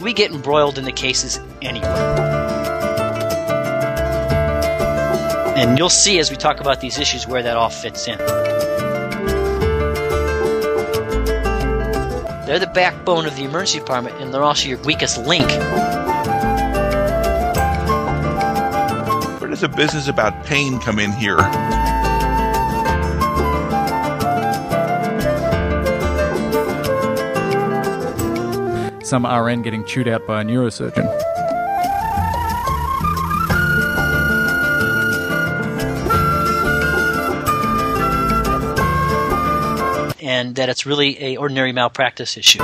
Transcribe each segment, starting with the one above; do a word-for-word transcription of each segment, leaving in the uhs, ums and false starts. because we get embroiled in the cases anyway. And you'll see as we talk about these issues where that all fits in. They're the backbone of the emergency department, and they're also your weakest link. Where does a business about pain come in here? Some R N getting chewed out by a neurosurgeon. And that it's really an ordinary malpractice issue.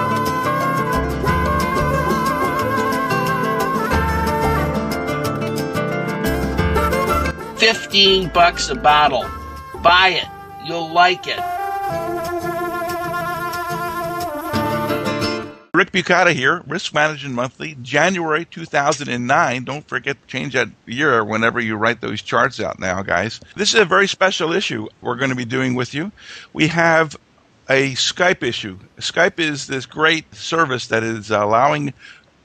Fifteen bucks a bottle. Buy it. You'll like it. Rick Bucata here, Risk Management Monthly, January two thousand nine. Don't forget to change that year whenever you write those charts out now, guys. This is a very special issue we're going to be doing with you. We have a Skype issue. Skype is this great service that is allowing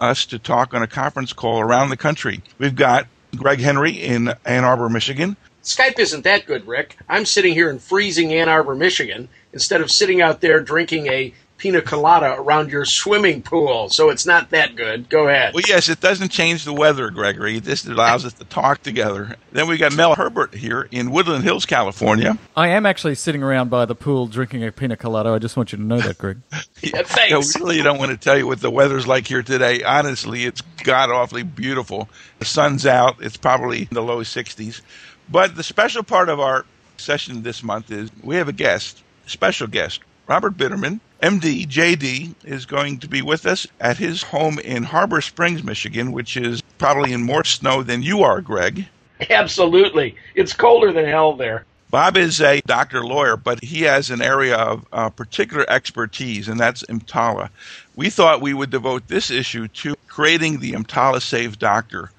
us to talk on a conference call around the country. We've got Greg Henry in Ann Arbor, Michigan. Skype isn't that good, Rick. I'm sitting here in freezing Ann Arbor, Michigan, instead of sitting out there drinking a pina colada around your swimming pool, so it's not that good. Go ahead. Well, yes, it doesn't change the weather, Gregory. This allows us to talk together. Then we got Mel Herbert here in Woodland Hills, California. I am actually sitting around by the pool drinking a pina colada. I just want you to know that, Greg. Yeah, thanks. I really don't want to tell you what the weather's like here today. Honestly, it's god-awfully beautiful. The sun's out. It's probably in the low sixties. But the special part of our session this month is we have a guest, a special guest, Robert Bitterman, M D, J D, is going to be with us at his home in Harbor Springs, Michigan, which is probably in more snow than you are, Greg. Absolutely. It's colder than hell there. Bob is a doctor lawyer, but he has an area of uh, particular expertise, and that's EMTALA. We thought we would devote this issue to creating the EMTALA Safe Doctor.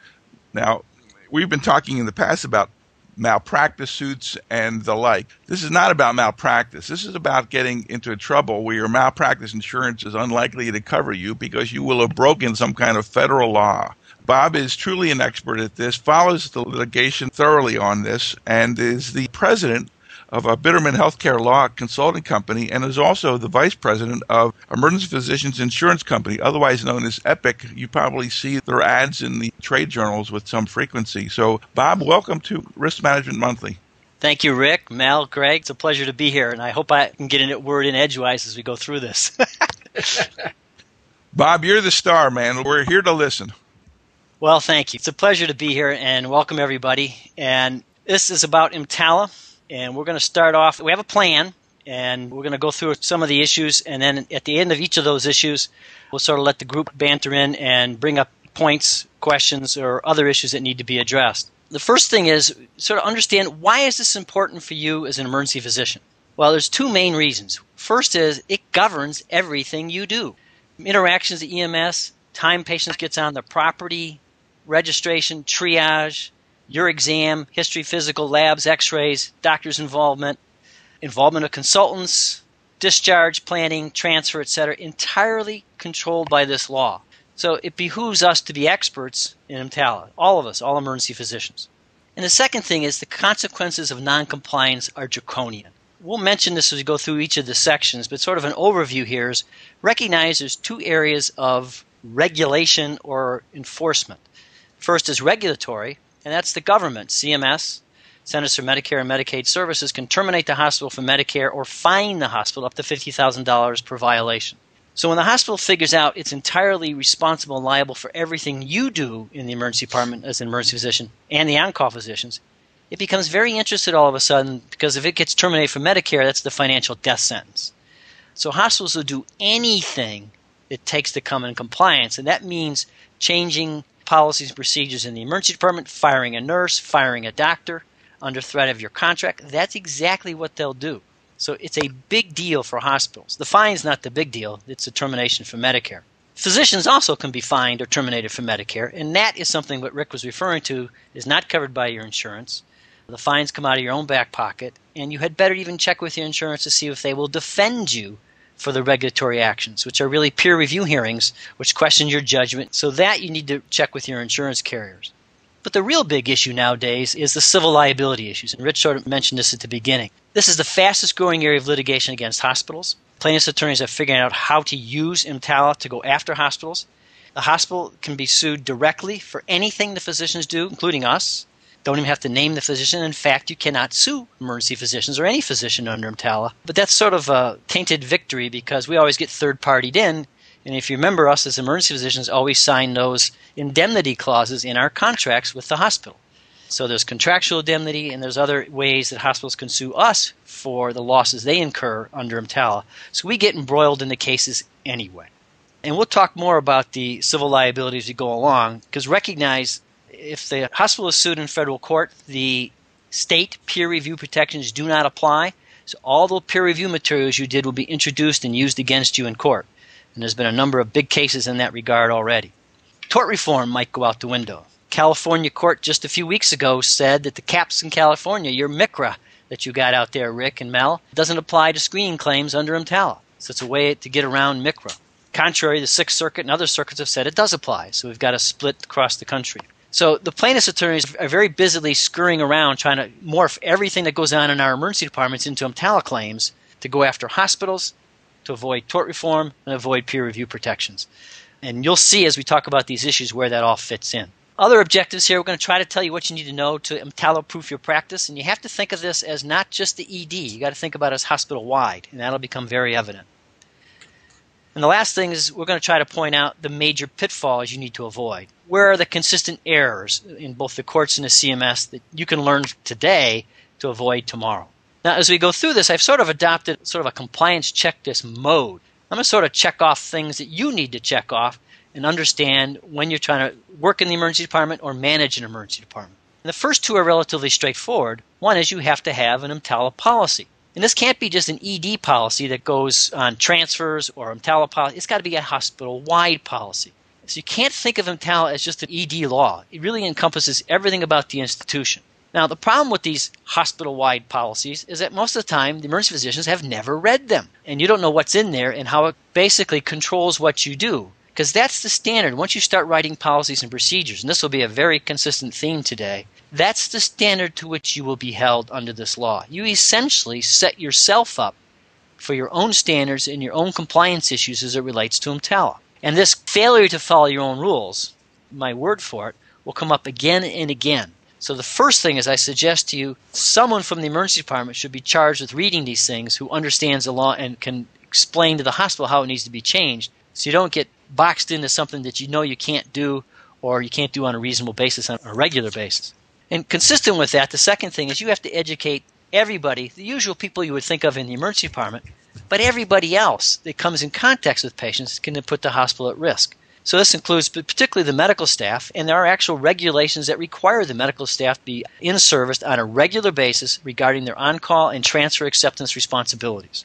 Now, we've been talking in the past about malpractice suits and the like. This is not about malpractice. This is about getting into trouble where your malpractice insurance is unlikely to cover you because you will have broken some kind of federal law. Bob is truly an expert at this, follows the litigation thoroughly on this, and is the president of a Bitterman Healthcare Law Consulting Company and is also the vice president of Emergency Physicians Insurance Company, otherwise known as Epic. You probably see their ads in the trade journals with some frequency. So, Bob, welcome to Risk Management Monthly. Thank you, Rick, Mel, Greg. It's a pleasure to be here, and I hope I can get a word in edgewise as we go through this. Bob, you're the star, man. We're here to listen. Well, thank you. It's a pleasure to be here, and welcome, everybody. And this is about EMTALA. And we're going to start off, we have a plan, and we're going to go through some of the issues, and then at the end of each of those issues, we'll sort of let the group banter in and bring up points, questions, or other issues that need to be addressed. The first thing is sort of understand, why is this important for you as an emergency physician? Well, there's two main reasons. First is it governs everything you do. Interactions at E M S, time patients gets on the property, registration, triage, your exam, history, physical, labs, x-rays, doctor's involvement, involvement of consultants, discharge, planning, transfer, et cetera, entirely controlled by this law. So it behooves us to be experts in EMTALA, all of us, all emergency physicians. And the second thing is the consequences of noncompliance are draconian. We'll mention this as we go through each of the sections, but sort of an overview here is recognize there's two areas of regulation or enforcement. First is regulatory. And that's the government. C M S, Centers for Medicare and Medicaid Services, can terminate the hospital for Medicare or fine the hospital up to fifty thousand dollars per violation. So when the hospital figures out it's entirely responsible and liable for everything you do in the emergency department as an emergency physician and the on-call physicians, it becomes very interested all of a sudden, because if it gets terminated for Medicare, that's the financial death sentence. So hospitals will do anything it takes to come in compliance, and that means changing policies and procedures in the emergency department, firing a nurse, firing a doctor under threat of your contract. That's exactly what they'll do. So it's a big deal for hospitals. The fine's not the big deal. It's a termination for Medicare. Physicians also can be fined or terminated for Medicare, and that is something what Rick was referring to is not covered by your insurance. The fines come out of your own back pocket, and you had better even check with your insurance to see if they will defend you for the regulatory actions, which are really peer review hearings, which question your judgment. So that you need to check with your insurance carriers. But the real big issue nowadays is the civil liability issues, and Rich sort of mentioned this at the beginning. This is the fastest growing area of litigation against hospitals. Plaintiffs' attorneys are figuring out how to use EMTALA to go after hospitals. The hospital can be sued directly for anything the physicians do, including us. Don't even have to name the physician. In fact, you cannot sue emergency physicians or any physician under EMTALA. But that's sort of a tainted victory because we always get third-partied in. And if you remember, us as emergency physicians always sign those indemnity clauses in our contracts with the hospital. So there's contractual indemnity, and there's other ways that hospitals can sue us for the losses they incur under EMTALA. So we get embroiled in the cases anyway. And we'll talk more about the civil liability as we go along, because recognize if the hospital is sued in federal court, the state peer review protections do not apply. So all the peer review materials you did will be introduced and used against you in court. And there's been a number of big cases in that regard already. Tort reform might go out the window. California court just a few weeks ago said that the caps in California, your MICRA that you got out there, Rick and Mel, doesn't apply to screening claims under EMTALA. So it's a way to get around MICRA. Contrary, the Sixth Circuit and other circuits have said it does apply. So we've got a split across the country. So the plaintiffs' attorneys are very busily scurrying around trying to morph everything that goes on in our emergency departments into EMTALA claims to go after hospitals, to avoid tort reform, and avoid peer review protections. And you'll see as we talk about these issues where that all fits in. Other objectives here, we're going to try to tell you what you need to know to EMTALA-proof your practice. And you have to think of this as not just the E D. You've got to think about it as hospital-wide, and that'll become very evident. And the last thing is we're going to try to point out the major pitfalls you need to avoid. Where are the consistent errors in both the courts and the C M S that you can learn today to avoid tomorrow? Now, as we go through this, I've sort of adopted sort of a compliance checklist mode. I'm going to sort of check off things that you need to check off and understand when you're trying to work in the emergency department or manage an emergency department. And the first two are relatively straightforward. One is you have to have an EMTALA policy. And this can't be just an E D policy that goes on transfers or EMTALA policy. It's got to be a hospital-wide policy. So you can't think of EMTALA as just an E D law. It really encompasses everything about the institution. Now, the problem with these hospital-wide policies is that most of the time the emergency physicians have never read them. And you don't know what's in there and how it basically controls what you do. Because that's the standard. Once you start writing policies and procedures, and this will be a very consistent theme today, that's the standard to which you will be held under this law. You essentially set yourself up for your own standards and your own compliance issues as it relates to EMTALA. And this failure to follow your own rules, my word for it, will come up again and again. So the first thing is I suggest to you, someone from the emergency department should be charged with reading these things who understands the law and can explain to the hospital how it needs to be changed so you don't get boxed into something that you know you can't do or you can't do on a reasonable basis on a regular basis. And consistent with that, the second thing is you have to educate everybody, the usual people you would think of in the emergency department, but everybody else that comes in contact with patients can put the hospital at risk. So this includes particularly the medical staff, and there are actual regulations that require the medical staff to be in-serviced on a regular basis regarding their on-call and transfer acceptance responsibilities.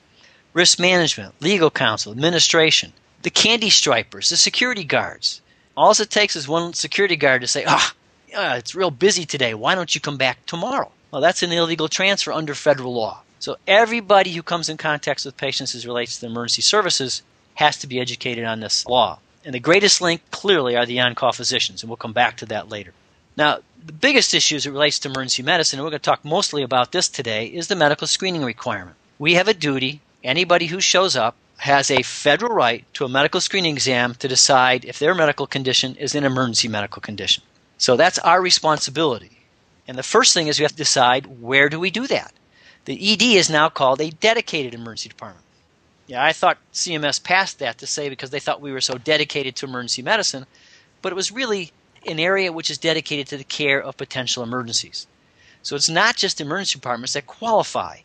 Risk management, legal counsel, administration, the candy stripers, the security guards. All it takes is one security guard to say, ah, oh, uh, it's real busy today. Why don't you come back tomorrow? Well, that's an illegal transfer under federal law. So everybody who comes in contact with patients as relates to the emergency services has to be educated on this law. And the greatest link, clearly, are the on-call physicians, and we'll come back to that later. Now, the biggest issue as it relates to emergency medicine, and we're going to talk mostly about this today, is the medical screening requirement. We have a duty, anybody who shows up has a federal right to a medical screening exam to decide if their medical condition is an emergency medical condition. So that's our responsibility. And the first thing is we have to decide where do we do that. The E D is now called a dedicated emergency department. Yeah, I thought C M S passed that to say because they thought we were so dedicated to emergency medicine, but it was really an area which is dedicated to the care of potential emergencies. So it's not just emergency departments that qualify.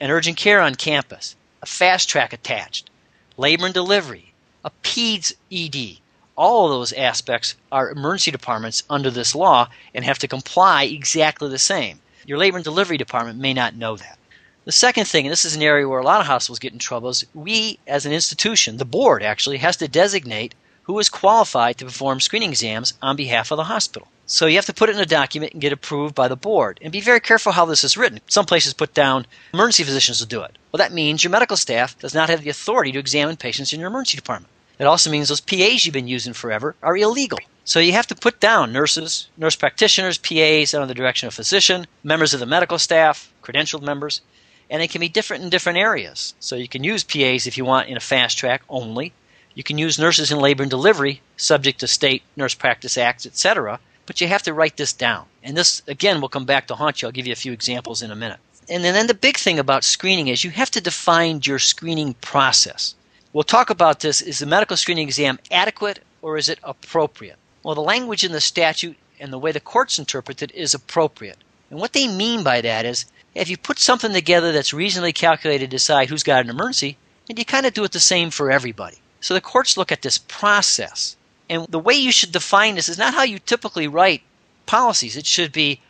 An urgent care on campus, a fast track attached, labor and delivery, a P E D S E D. All of those aspects are emergency departments under this law and have to comply exactly the same. Your labor and delivery department may not know that. The second thing, and this is an area where a lot of hospitals get in trouble, is we as an institution, the board actually, has to designate who is qualified to perform screening exams on behalf of the hospital. So you have to put it in a document and get approved by the board. And be very careful how this is written. Some places put down emergency physicians will do it. Well, that means your medical staff does not have the authority to examine patients in your emergency department. It also means those P As you've been using forever are illegal. So you have to put down nurses, nurse practitioners, P As under the direction of physician, members of the medical staff, credentialed members, and it can be different in different areas. So you can use P As if you want in a fast track only. You can use nurses in labor and delivery subject to state nurse practice acts, et cetera, but you have to write this down. And this, again, will come back to haunt you. I'll give you a few examples in a minute. And then the big thing about screening is you have to define your screening process. We'll talk about this. Is the medical screening exam adequate or is it appropriate? Well, the language in the statute and the way the courts interpret it is appropriate. And what they mean by that is if you put something together that's reasonably calculated to decide who's got an emergency, then you kind of do it the same for everybody. So the courts look at this process. And the way you should define this is not how you typically write policies. It should be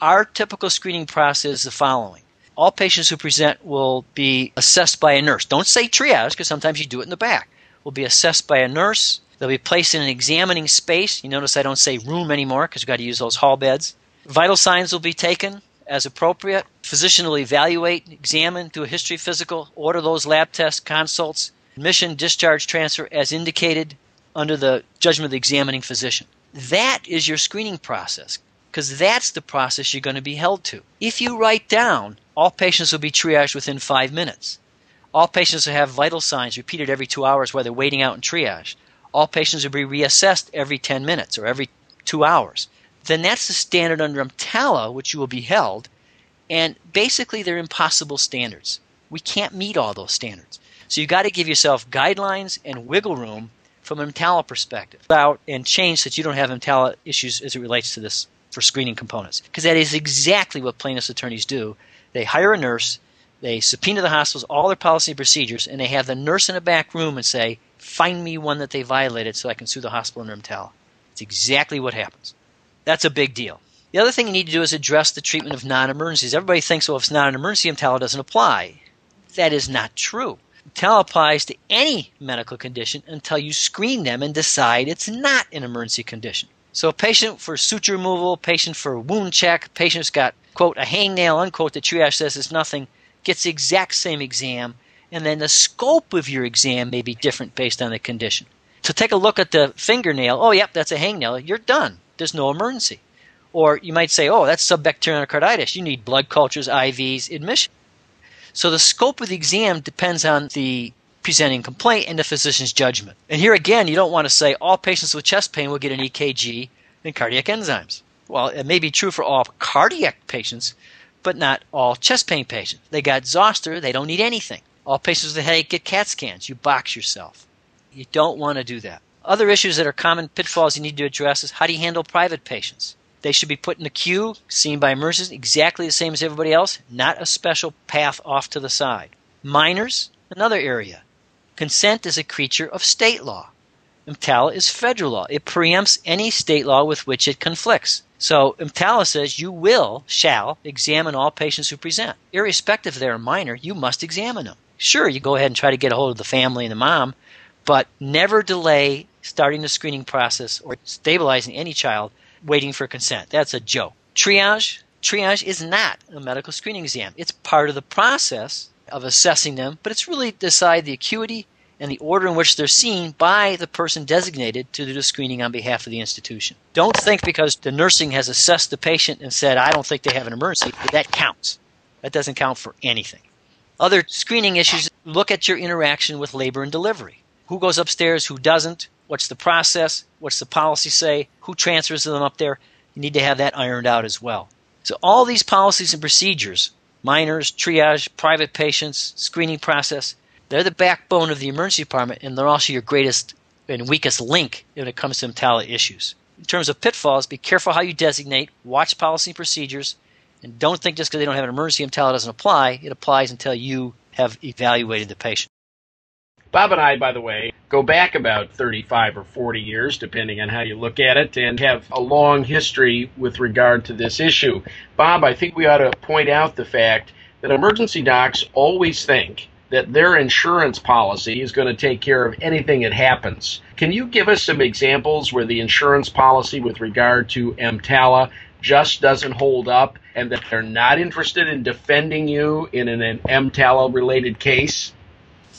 our typical screening process is the following. All patients who present will be assessed by a nurse. Don't say triage because sometimes you do it in the back. Will be assessed by a nurse. They'll be placed in an examining space. You notice I don't say room anymore because we've got to use those hall beds. Vital signs will be taken as appropriate. Physician will evaluate, examine, do a history physical, order those lab tests, consults, admission, discharge, transfer as indicated under the judgment of the examining physician. That is your screening process because that's the process you're going to be held to. If you write down, all patients will be triaged within five minutes. All patients will have vital signs repeated every two hours while they're waiting out in triage. All patients will be reassessed every ten minutes or every two hours. Then that's the standard under EMTALA, which you will be held, and basically they're impossible standards. We can't meet all those standards. So you've got to give yourself guidelines and wiggle room from an EMTALA perspective out and change that you don't have EMTALA issues as it relates to this for screening components, because that is exactly what plaintiff's attorneys do. They hire a nurse, they subpoena the hospitals, all their policy and procedures, and they have the nurse in a back room and say, find me one that they violated so I can sue the hospital under EMTALA. It's exactly what happens. That's a big deal. The other thing you need to do is address the treatment of non-emergencies. Everybody thinks, well, if it's not an emergency, EMTALA doesn't apply. That is not true. EMTALA applies to any medical condition until you screen them and decide it's not an emergency condition. So a patient for suture removal, patient for wound check, patient's got, quote, a hangnail, unquote, the triage says it's nothing, gets the exact same exam, and then the scope of your exam may be different based on the condition. So take a look at the fingernail. Oh, yep, that's a hangnail. You're done. There's no emergency. Or you might say, oh, that's subbacterial enterocolitis. You need blood cultures, I Vs, admission. So the scope of the exam depends on the presenting complaint and the physician's judgment. And here again, you don't want to say all patients with chest pain will get an E K G and cardiac enzymes. Well, it may be true for all cardiac patients, but not all chest pain patients. They got zoster, they don't need anything. All patients with a headache get CAT scans. You box yourself. You don't want to do that. Other issues that are common pitfalls you need to address is how do you handle private patients? They should be put in a queue, seen by nurses, exactly the same as everybody else, not a special path off to the side. Minors, another area. Consent is a creature of state law. EMTALA is federal law. It preempts any state law with which it conflicts. So EMTALA says you will, shall, examine all patients who present. Irrespective if they're a minor, you must examine them. Sure, you go ahead and try to get a hold of the family and the mom, but never delay starting the screening process or stabilizing any child waiting for consent. That's a joke. Triage. Triage is not a medical screening exam. It's part of the process of assessing them, but it's really decide the acuity and the order in which they're seen by the person designated to do the screening on behalf of the institution. Don't think because the nursing has assessed the patient and said, I don't think they have an emergency, but that counts. That doesn't count for anything. Other screening issues, look at your interaction with labor and delivery. Who goes upstairs, who doesn't, what's the process, what's the policy say, who transfers them up there. You need to have that ironed out as well. So all these policies and procedures, minors, triage, private patients, screening process, they're the backbone of the emergency department, and they're also your greatest and weakest link when it comes to EMTALA issues. In terms of pitfalls, be careful how you designate, watch policy and procedures, and don't think just because they don't have an emergency, EMTALA doesn't apply. It applies until you have evaluated the patient. Bob and I, by the way, go back about thirty-five or forty years, depending on how you look at it, and have a long history with regard to this issue. Bob, I think we ought to point out the fact that emergency docs always think that their insurance policy is going to take care of anything that happens. Can you give us some examples where the insurance policy with regard to EMTALA just doesn't hold up and that they're not interested in defending you in an, an EMTALA-related case?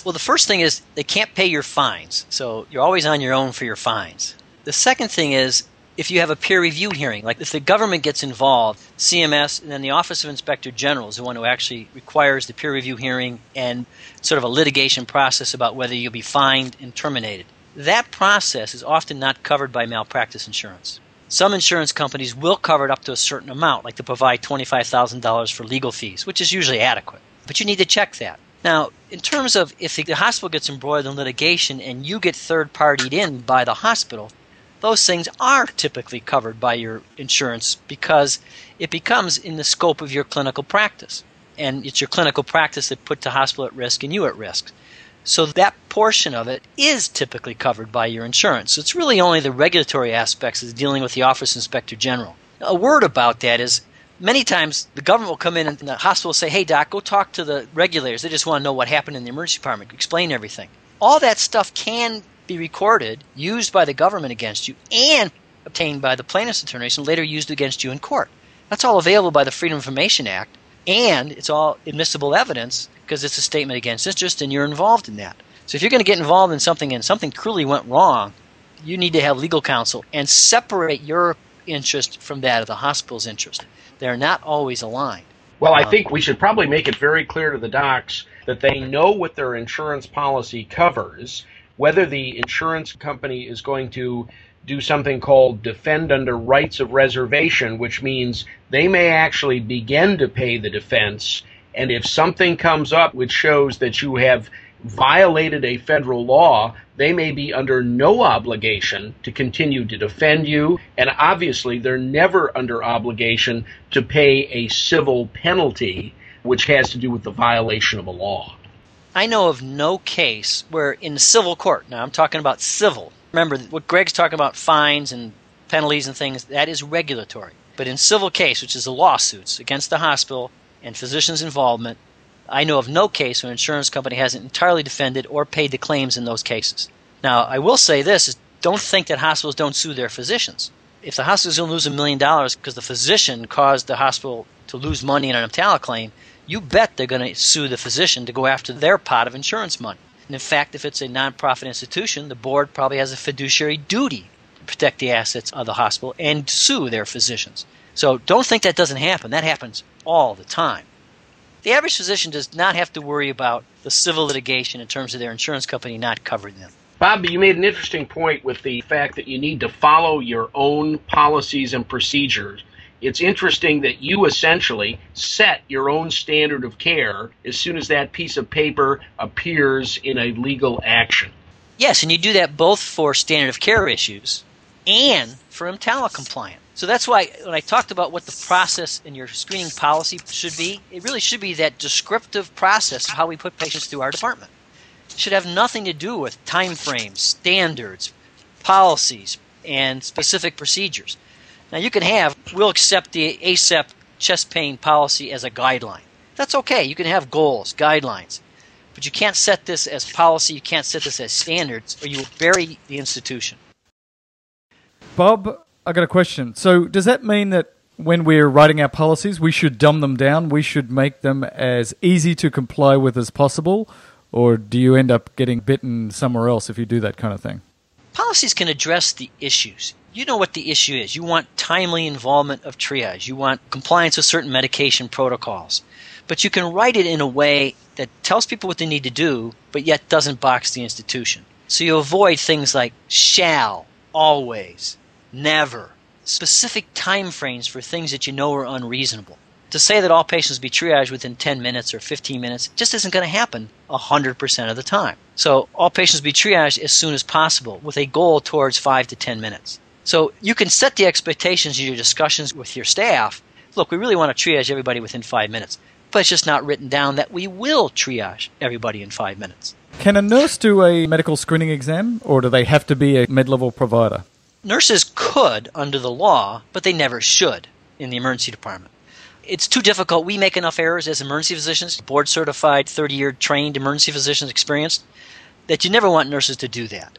Well, the first thing is they can't pay your fines, so you're always on your own for your fines. The second thing is if you have a peer review hearing, like if the government gets involved, C M S and then the Office of Inspector General is the one who actually requires the peer review hearing and sort of a litigation process about whether you'll be fined and terminated. That process is often not covered by malpractice insurance. Some insurance companies will cover it up to a certain amount, like to provide twenty-five thousand dollars for legal fees, which is usually adequate. But you need to check that. Now, in terms of if the hospital gets embroiled in litigation and you get third-partied in by the hospital, those things are typically covered by your insurance because it becomes in the scope of your clinical practice. And it's your clinical practice that put the hospital at risk and you at risk. So that portion of it is typically covered by your insurance. So it's really only the regulatory aspects is dealing with the Office of Inspector General. A word about that is many times the government will come in and the hospital will say, hey, doc, go talk to the regulators. They just want to know what happened in the emergency department. Explain everything. All that stuff can be recorded, used by the government against you, and obtained by the plaintiff's attorneys and later used against you in court. That's all available by the Freedom of Information Act, and it's all admissible evidence because it's a statement against interest and you're involved in that. So if you're going to get involved in something and something cruelly went wrong, you need to have legal counsel and separate your interest from that of the hospital's interest. They're not always aligned. Well, I think we should probably make it very clear to the docs that they know what their insurance policy covers, whether the insurance company is going to do something called defend under rights of reservation, which means they may actually begin to pay the defense. And if something comes up which shows that you have violated a federal law, they may be under no obligation to continue to defend you. And obviously, they're never under obligation to pay a civil penalty, which has to do with the violation of a law. I know of no case where in civil court, now I'm talking about civil. Remember, what Greg's talking about, fines and penalties and things, that is regulatory. But in civil case, which is the lawsuits against the hospital and physicians' involvement, I know of no case where an insurance company hasn't entirely defended or paid the claims in those cases. Now, I will say this, is don't think that hospitals don't sue their physicians. If the hospital's going to lose a million dollars because the physician caused the hospital to lose money in an EMTALA claim, you bet they're going to sue the physician to go after their pot of insurance money. And in fact, if it's a nonprofit institution, the board probably has a fiduciary duty to protect the assets of the hospital and sue their physicians. So don't think that doesn't happen. That happens all the time. The average physician does not have to worry about the civil litigation in terms of their insurance company not covering them. Bob, you made an interesting point with the fact that you need to follow your own policies and procedures. It's interesting that you essentially set your own standard of care as soon as that piece of paper appears in a legal action. Yes, and you do that both for standard of care issues and for EMTALA compliance. So that's why when I talked about what the process in your screening policy should be, it really should be that descriptive process of how we put patients through our department. It should have nothing to do with time frames, standards, policies, and specific procedures. Now, you can have, we'll accept the A S E P chest pain policy as a guideline. That's okay. You can have goals, guidelines. But you can't set this as policy. You can't set this as standards, or you will bury the institution. Bob, I got a question. So does that mean that when we're writing our policies, we should dumb them down? We should make them as easy to comply with as possible? Or do you end up getting bitten somewhere else if you do that kind of thing? Policies can address the issues. You know what the issue is. You want timely involvement of triage. You want compliance with certain medication protocols. But you can write it in a way that tells people what they need to do, but yet doesn't box the institution. So you avoid things like shall, always, never, specific time frames for things that you know are unreasonable. To say that all patients be triaged within ten minutes or fifteen minutes just isn't going to happen one hundred percent of the time. So all patients be triaged as soon as possible with a goal towards five to ten minutes. So you can set the expectations in your discussions with your staff. Look, we really want to triage everybody within five minutes. But it's just not written down that we will triage everybody in five minutes. Can a nurse do a medical screening exam, or do they have to be a med-level provider? Nurses could under the law, but they never should in the emergency department. it's too difficult. We make enough errors as emergency physicians, board-certified, thirty-year trained emergency physicians experienced, that you never want nurses to do that.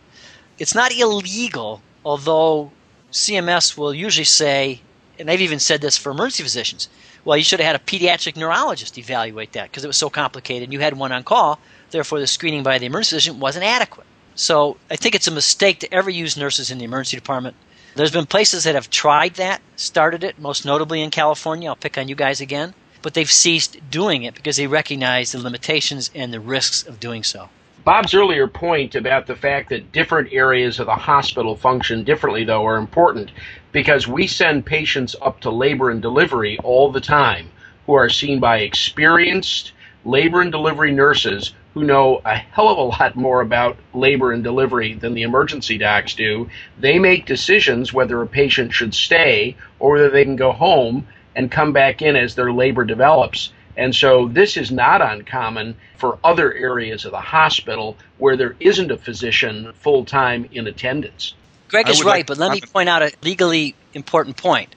It's not illegal, although C M S will usually say, and they've even said this for emergency physicians, well, you should have had a pediatric neurologist evaluate that because it was so complicated and you had one on call, therefore the screening by the emergency physician wasn't adequate. So I think it's a mistake to ever use nurses in the emergency department. There's been places that have tried that, started it, most notably in California. I'll pick on you guys again. But they've ceased doing it because they recognize the limitations and the risks of doing so. Bob's earlier point about the fact that different areas of the hospital function differently, though, are important because we send patients up to labor and delivery all the time who are seen by experienced labor and delivery nurses who know a hell of a lot more about labor and delivery than the emergency docs do. They make decisions whether a patient should stay or whether they can go home and come back in as their labor develops. And so this is not uncommon for other areas of the hospital where there isn't a physician full-time in attendance. Greg is right, but let me point out a legally important point.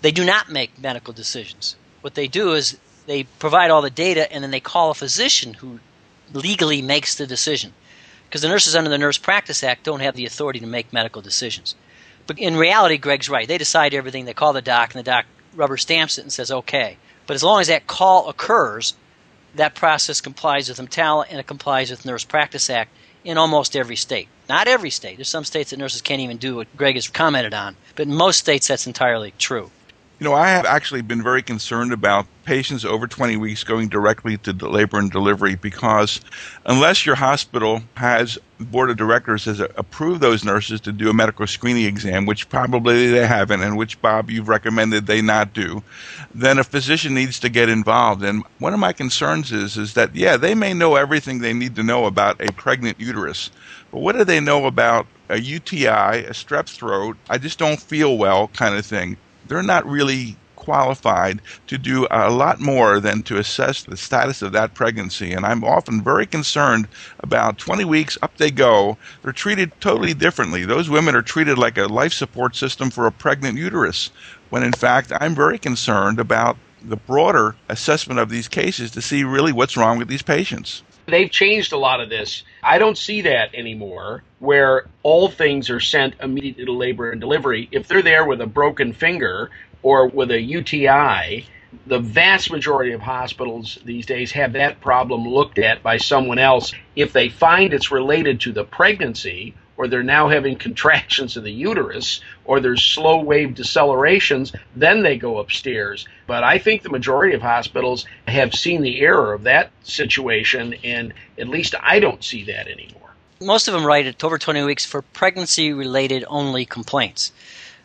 They do not make medical decisions. What they do is they provide all the data and then they call a physician who legally makes the decision. Because the nurses under the Nurse Practice Act don't have the authority to make medical decisions. But in reality, Greg's right. They decide everything. They call the doc and the doc rubber stamps it and says, okay. But as long as that call occurs, that process complies with EMTALA and it complies with Nurse Practice Act in almost every state. Not every state. There's some states that nurses can't even do what Greg has commented on. But in most states, that's entirely true. You know, I have actually been very concerned about patients over twenty weeks going directly to labor and delivery because unless your hospital has board of directors has approved those nurses to do a medical screening exam, which probably they haven't and which, Bob, you've recommended they not do, then a physician needs to get involved. And one of my concerns is, is that, yeah, they may know everything they need to know about a pregnant uterus, but what do they know about a U T I, a strep throat, I just don't feel well kind of thing? They're not really qualified to do a lot more than to assess the status of that pregnancy. And I'm often very concerned about twenty weeks, up they go. They're treated totally differently. Those women are treated like a life support system for a pregnant uterus, when in fact I'm very concerned about the broader assessment of these cases to see really what's wrong with these patients. They've changed a lot of this. I don't see that anymore, where all things are sent immediately to labor and delivery. If they're there with a broken finger or with a U T I, the vast majority of hospitals these days have that problem looked at by someone else. If they find it's related to the pregnancy, or they're now having contractions of the uterus, or there's slow wave decelerations, then they go upstairs. But I think the majority of hospitals have seen the error of that situation, and at least I don't see that anymore. Most of them write it over twenty weeks for pregnancy-related only complaints.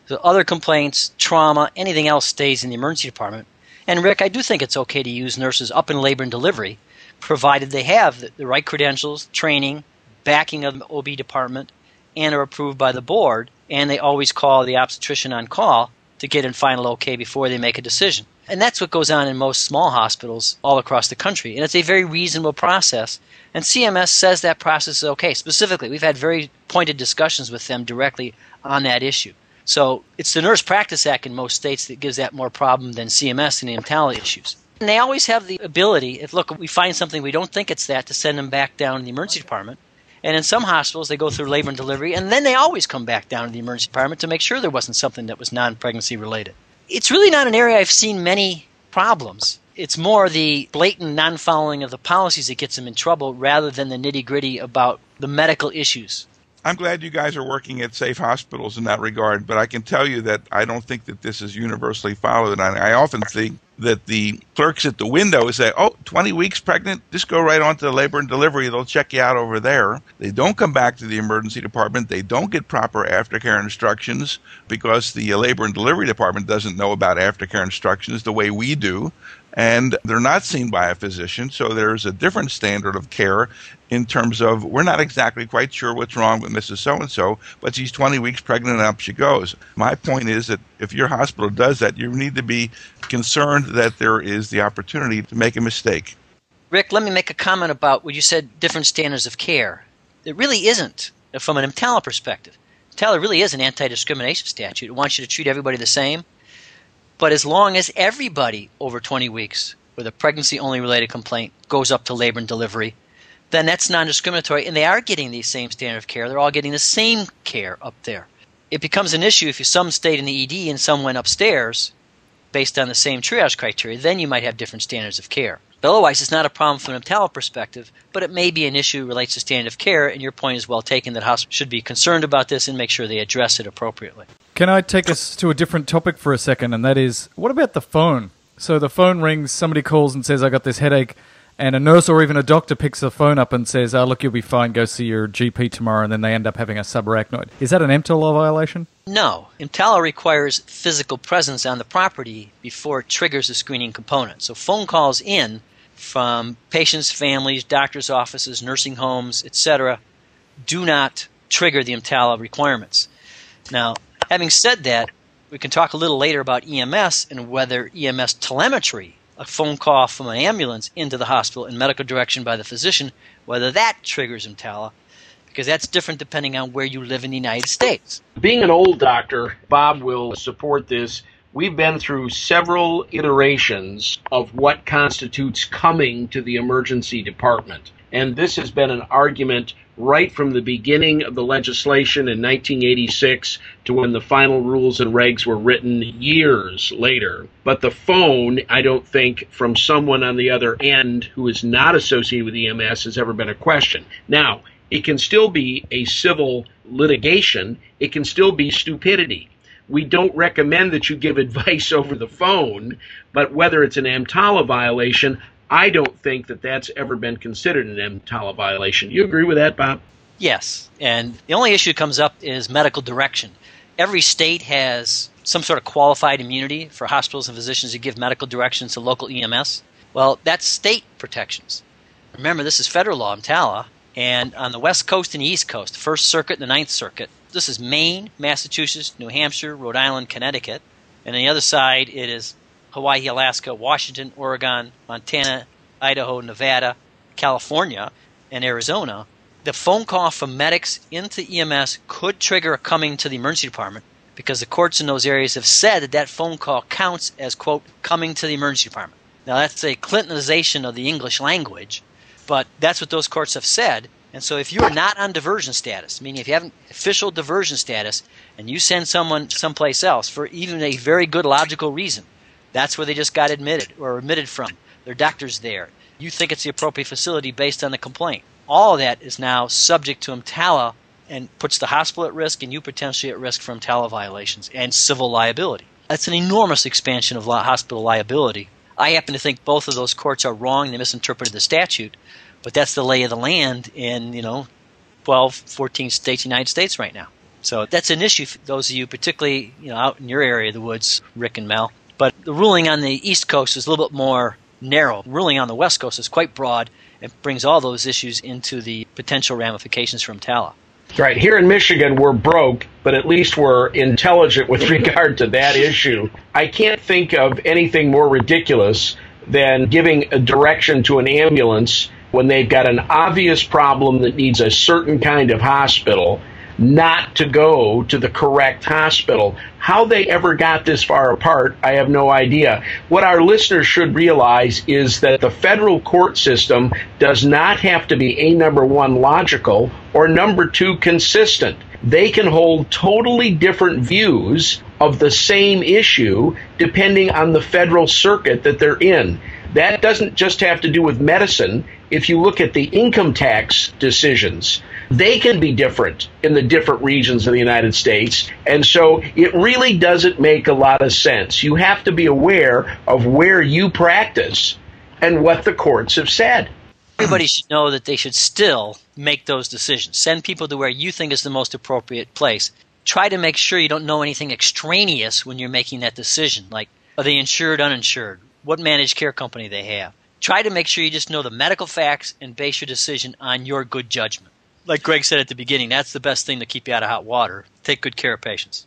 So other complaints, trauma, anything else stays in the emergency department. And Rick, I do think it's okay to use nurses up in labor and delivery, provided they have the right credentials, training, backing of the O B department, and are approved by the board, and they always call the obstetrician on call to get in final okay before they make a decision. And that's what goes on in most small hospitals all across the country, and it's a very reasonable process. And C M S says that process is okay. Specifically, we've had very pointed discussions with them directly on that issue. So it's the Nurse Practice Act in most states that gives that more problem than C M S and the EMTALA issues. And they always have the ability, if, look, we find something we don't think it's that, to send them back down to the emergency department. And in some hospitals, they go through labor and delivery, and then they always come back down to the emergency department to make sure there wasn't something that was non-pregnancy related. It's really not an area I've seen many problems. It's more the blatant non-following of the policies that gets them in trouble rather than the nitty-gritty about the medical issues. I'm glad you guys are working at safe hospitals in that regard, but I can tell you that I don't think that this is universally followed. And I often think that the clerks at the window say, oh, twenty weeks pregnant, just go right on to the labor and delivery. They'll check you out over there. They don't come back to the emergency department. They don't get proper aftercare instructions because the labor and delivery department doesn't know about aftercare instructions the way we do. And they're not seen by a physician, so there's a different standard of care in terms of we're not exactly quite sure what's wrong with Missus So-and-so, but she's twenty weeks pregnant and up she goes. My point is that if your hospital does that, you need to be concerned that there is the opportunity to make a mistake. Rick, let me make a comment about what you said, different standards of care. It really isn't from an EMTALA perspective. EMTALA really is an anti-discrimination statute. It wants you to treat everybody the same. But as long as everybody over twenty weeks with a pregnancy-only related complaint goes up to labor and delivery, then that's non-discriminatory, and they are getting the same standard of care. They're all getting the same care up there. It becomes an issue if you, some stayed in the E D and some went upstairs based on the same triage criteria. Then you might have different standards of care. But otherwise, it's not a problem from an EMTALA perspective, but it may be an issue relates to standard of care, and your point is well taken that hospitals should be concerned about this and make sure they address it appropriately. Can I take us to a different topic for a second, and that is, what about the phone? So the phone rings, somebody calls and says, I got this headache. And a nurse or even a doctor picks the phone up and says, oh, look, you'll be fine, go see your G P tomorrow, and then they end up having a subarachnoid. Is that an EMTALA violation? No. EMTALA requires physical presence on the property before it triggers the screening component. So phone calls in from patients, families, doctors' offices, nursing homes, et cetera, do not trigger the EMTALA requirements. Now, having said that, we can talk a little later about E M S and whether E M S telemetry, a phone call from an ambulance into the hospital in medical direction by the physician, whether that triggers EMTALA, because that's different depending on where you live in the United States. Being an old doctor, Bob will support this. We've been through several iterations of what constitutes coming to the emergency department. And this has been an argument right from the beginning of the legislation in nineteen eighty-six to when the final rules and regs were written years later. But the phone, I don't think, from someone on the other end who is not associated with E M S has ever been a question. Now, it can still be a civil litigation. It can still be stupidity. We don't recommend that you give advice over the phone, but whether it's an EMTALA violation, I don't think that that's ever been considered an EMTALA violation. You agree with that, Bob? Yes, and the only issue that comes up is medical direction. Every state has some sort of qualified immunity for hospitals and physicians to give medical directions to local E M S. Well, that's state protections. Remember, this is federal law, EMTALA, and on the West Coast and the East Coast, the First Circuit and the Ninth Circuit, this is Maine, Massachusetts, New Hampshire, Rhode Island, Connecticut, and on the other side it is Hawaii, Alaska, Washington, Oregon, Montana, Idaho, Nevada, California, and Arizona. The phone call from medics into E M S could trigger a coming to the emergency department because the courts in those areas have said that that phone call counts as, quote, coming to the emergency department. Now, that's a Clintonization of the English language, but that's what those courts have said. And so if you are not on diversion status, meaning if you haven't official diversion status and you send someone someplace else for even a very good logical reason, that's where they just got admitted or admitted from. Their doctor's there. You think it's the appropriate facility based on the complaint. All of that is now subject to EMTALA and puts the hospital at risk and you potentially at risk for EMTALA violations and civil liability. That's an enormous expansion of hospital liability. I happen to think both of those courts are wrong. They misinterpreted the statute, but that's the lay of the land in, you know, twelve, fourteen states, United States right now. So that's an issue for those of you, particularly, you know, out in your area of the woods, Rick and Mel. But the ruling on the East Coast is a little bit more narrow. The ruling on the West Coast is quite broad and brings all those issues into the potential ramifications from EMTALA. Right. Here in Michigan, we're broke, but at least we're intelligent with regard to that issue. I can't think of anything more ridiculous than giving a direction to an ambulance when they've got an obvious problem that needs a certain kind of hospital, not to go to the correct hospital. How they ever got this far apart, I have no idea. What our listeners should realize is that the federal court system does not have to be, A, number one, logical, or number two, consistent. They can hold totally different views of the same issue depending on the federal circuit that they're in. That doesn't just have to do with medicine. If you look at the income tax decisions, they can be different in the different regions of the United States. And so it really doesn't make a lot of sense. You have to be aware of where you practice and what the courts have said. Everybody should know that they should still make those decisions. Send people to where you think is the most appropriate place. Try to make sure you don't know anything extraneous when you're making that decision, like are they insured, uninsured? What managed care company they have. Try to make sure you just know the medical facts and base your decision on your good judgment. Like Greg said at the beginning, that's the best thing to keep you out of hot water. Take good care of patients.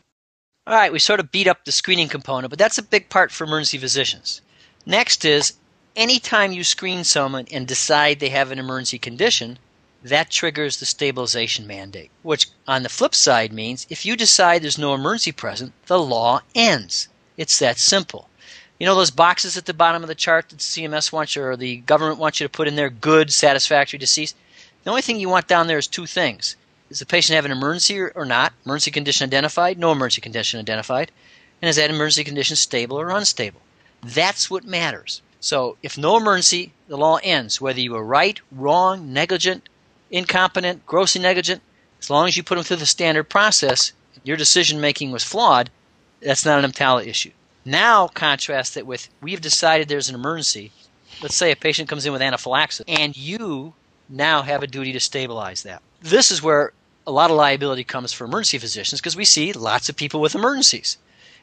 All right, we sort of beat up the screening component, but that's a big part for emergency physicians. Next is anytime you screen someone and decide they have an emergency condition, that triggers the stabilization mandate, which on the flip side means if you decide there's no emergency present, the law ends. It's that simple. You know those boxes at the bottom of the chart that C M S wants you or the government wants you to put in there, good, satisfactory, deceased? The only thing you want down there is two things. Does the patient have an emergency or not? Emergency condition identified? No emergency condition identified. And is that emergency condition stable or unstable? That's what matters. So if no emergency, the law ends. Whether you were right, wrong, negligent, incompetent, grossly negligent, as long as you put them through the standard process, your decision-making was flawed, that's not an EMTALA issue. Now contrast that with we've decided there's an emergency. Let's say a patient comes in with anaphylaxis, and you now have a duty to stabilize that. This is where a lot of liability comes for emergency physicians because we see lots of people with emergencies.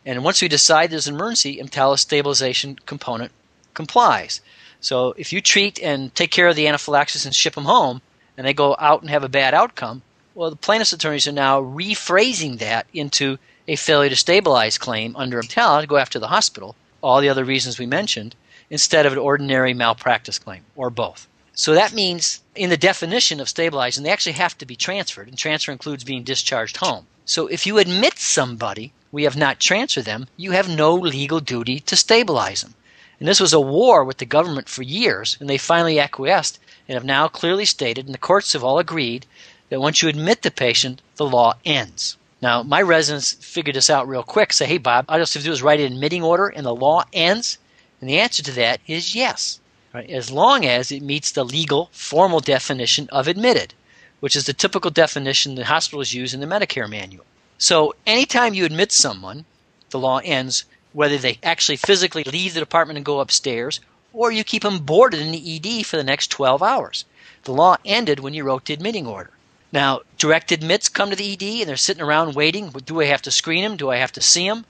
And once we decide there's an emergency, EMTALA stabilization component complies. So if you treat and take care of the anaphylaxis and ship them home, and they go out and have a bad outcome, well, the plaintiff's attorneys are now rephrasing that into a failure to stabilize claim under EMTALA to go after the hospital, all the other reasons we mentioned, instead of an ordinary malpractice claim or both. So that means in the definition of stabilizing, they actually have to be transferred, and transfer includes being discharged home. So if you admit somebody, we have not transferred them, you have no legal duty to stabilize them. And this was a war with the government for years, and they finally acquiesced and have now clearly stated, and the courts have all agreed, that once you admit the patient, the law ends. Now, my residents figured this out real quick, say, hey, Bob, all I just have to do is write an admitting order and the law ends? And the answer to that is yes, right? As long as it meets the legal, formal definition of admitted, which is the typical definition that hospitals use in the Medicare manual. So anytime you admit someone, the law ends, whether they actually physically leave the department and go upstairs, or you keep them boarded in the E D for the next twelve hours. The law ended when you wrote the admitting order. Now, direct admits come to the E D and they're sitting around waiting. Do I have to screen them? Do I have to see them?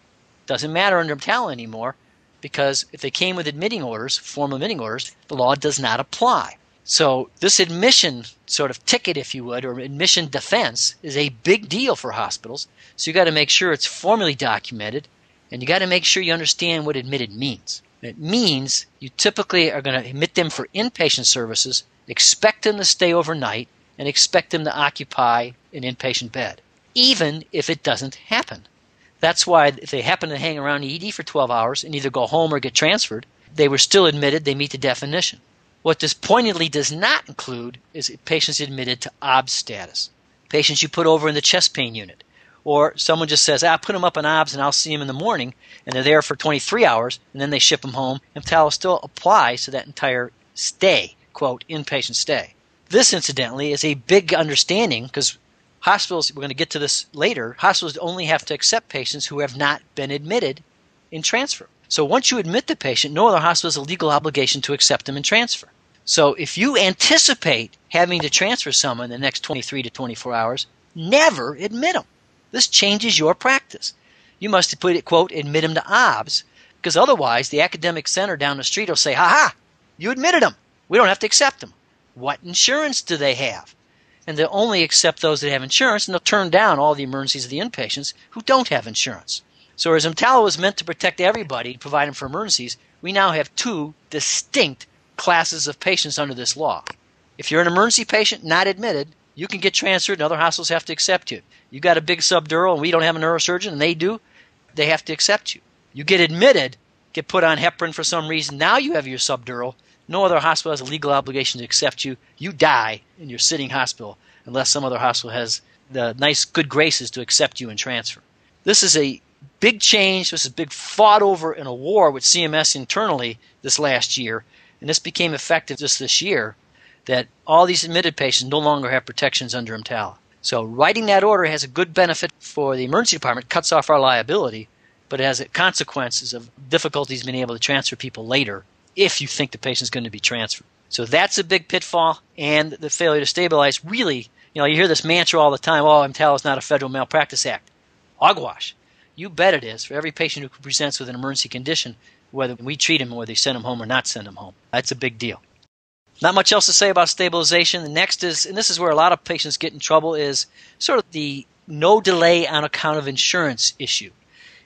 Doesn't matter under EMTALA anymore, because if they came with admitting orders, formal admitting orders, the law does not apply. So this admission sort of ticket, if you would, or admission defense is a big deal for hospitals. So you got to make sure it's formally documented, and you got to make sure you understand what admitted means. It means you typically are going to admit them for inpatient services, expect them to stay overnight, and expect them to occupy an inpatient bed, even if it doesn't happen. That's why if they happen to hang around the E D for twelve hours and either go home or get transferred, they were still admitted, they meet the definition. What this pointedly does not include is patients admitted to O B S status, patients you put over in the chest pain unit, or someone just says, I'll put them up in O B S and I'll see them in the morning, and they're there for twenty-three hours, and then they ship them home, and EMTALA still applies to that entire stay, quote, inpatient stay. This, incidentally, is a big understanding because hospitals, we're going to get to this later, hospitals only have to accept patients who have not been admitted in transfer. So once you admit the patient, no other hospital has a legal obligation to accept them in transfer. So if you anticipate having to transfer someone in the next twenty-three to twenty-four hours, never admit them. This changes your practice. You must put it, quote, admit them to O B S, because otherwise the academic center down the street will say, ha-ha, you admitted them. We don't have to accept them. What insurance do they have? And they'll only accept those that have insurance, and they'll turn down all the emergencies of the inpatients who don't have insurance. So as EMTALA was meant to protect everybody, provide them for emergencies, we now have two distinct classes of patients under this law. If you're an emergency patient, not admitted, you can get transferred and other hospitals have to accept you. You got a big subdural and we don't have a neurosurgeon and they do, they have to accept you. You get admitted, get put on heparin for some reason, now you have your subdural. No other hospital has a legal obligation to accept you. You die in your sitting hospital unless some other hospital has the nice good graces to accept you and transfer. This is a big change. This is big fought over in a war with C M S internally this last year, and this became effective just this year, that all these admitted patients no longer have protections under EMTALA. So writing that order has a good benefit for the emergency department, cuts off our liability, but it has consequences of difficulties being able to transfer people later if you think the patient's going to be transferred. So that's a big pitfall, and the failure to stabilize really, you know, you hear this mantra all the time, oh, EMTALA is not a federal malpractice act. Hogwash. You bet it is for every patient who presents with an emergency condition, whether we treat him or whether they send him home or not send him home. That's a big deal. Not much else to say about stabilization. The next is, and this is where a lot of patients get in trouble, is sort of the no delay on account of insurance issue.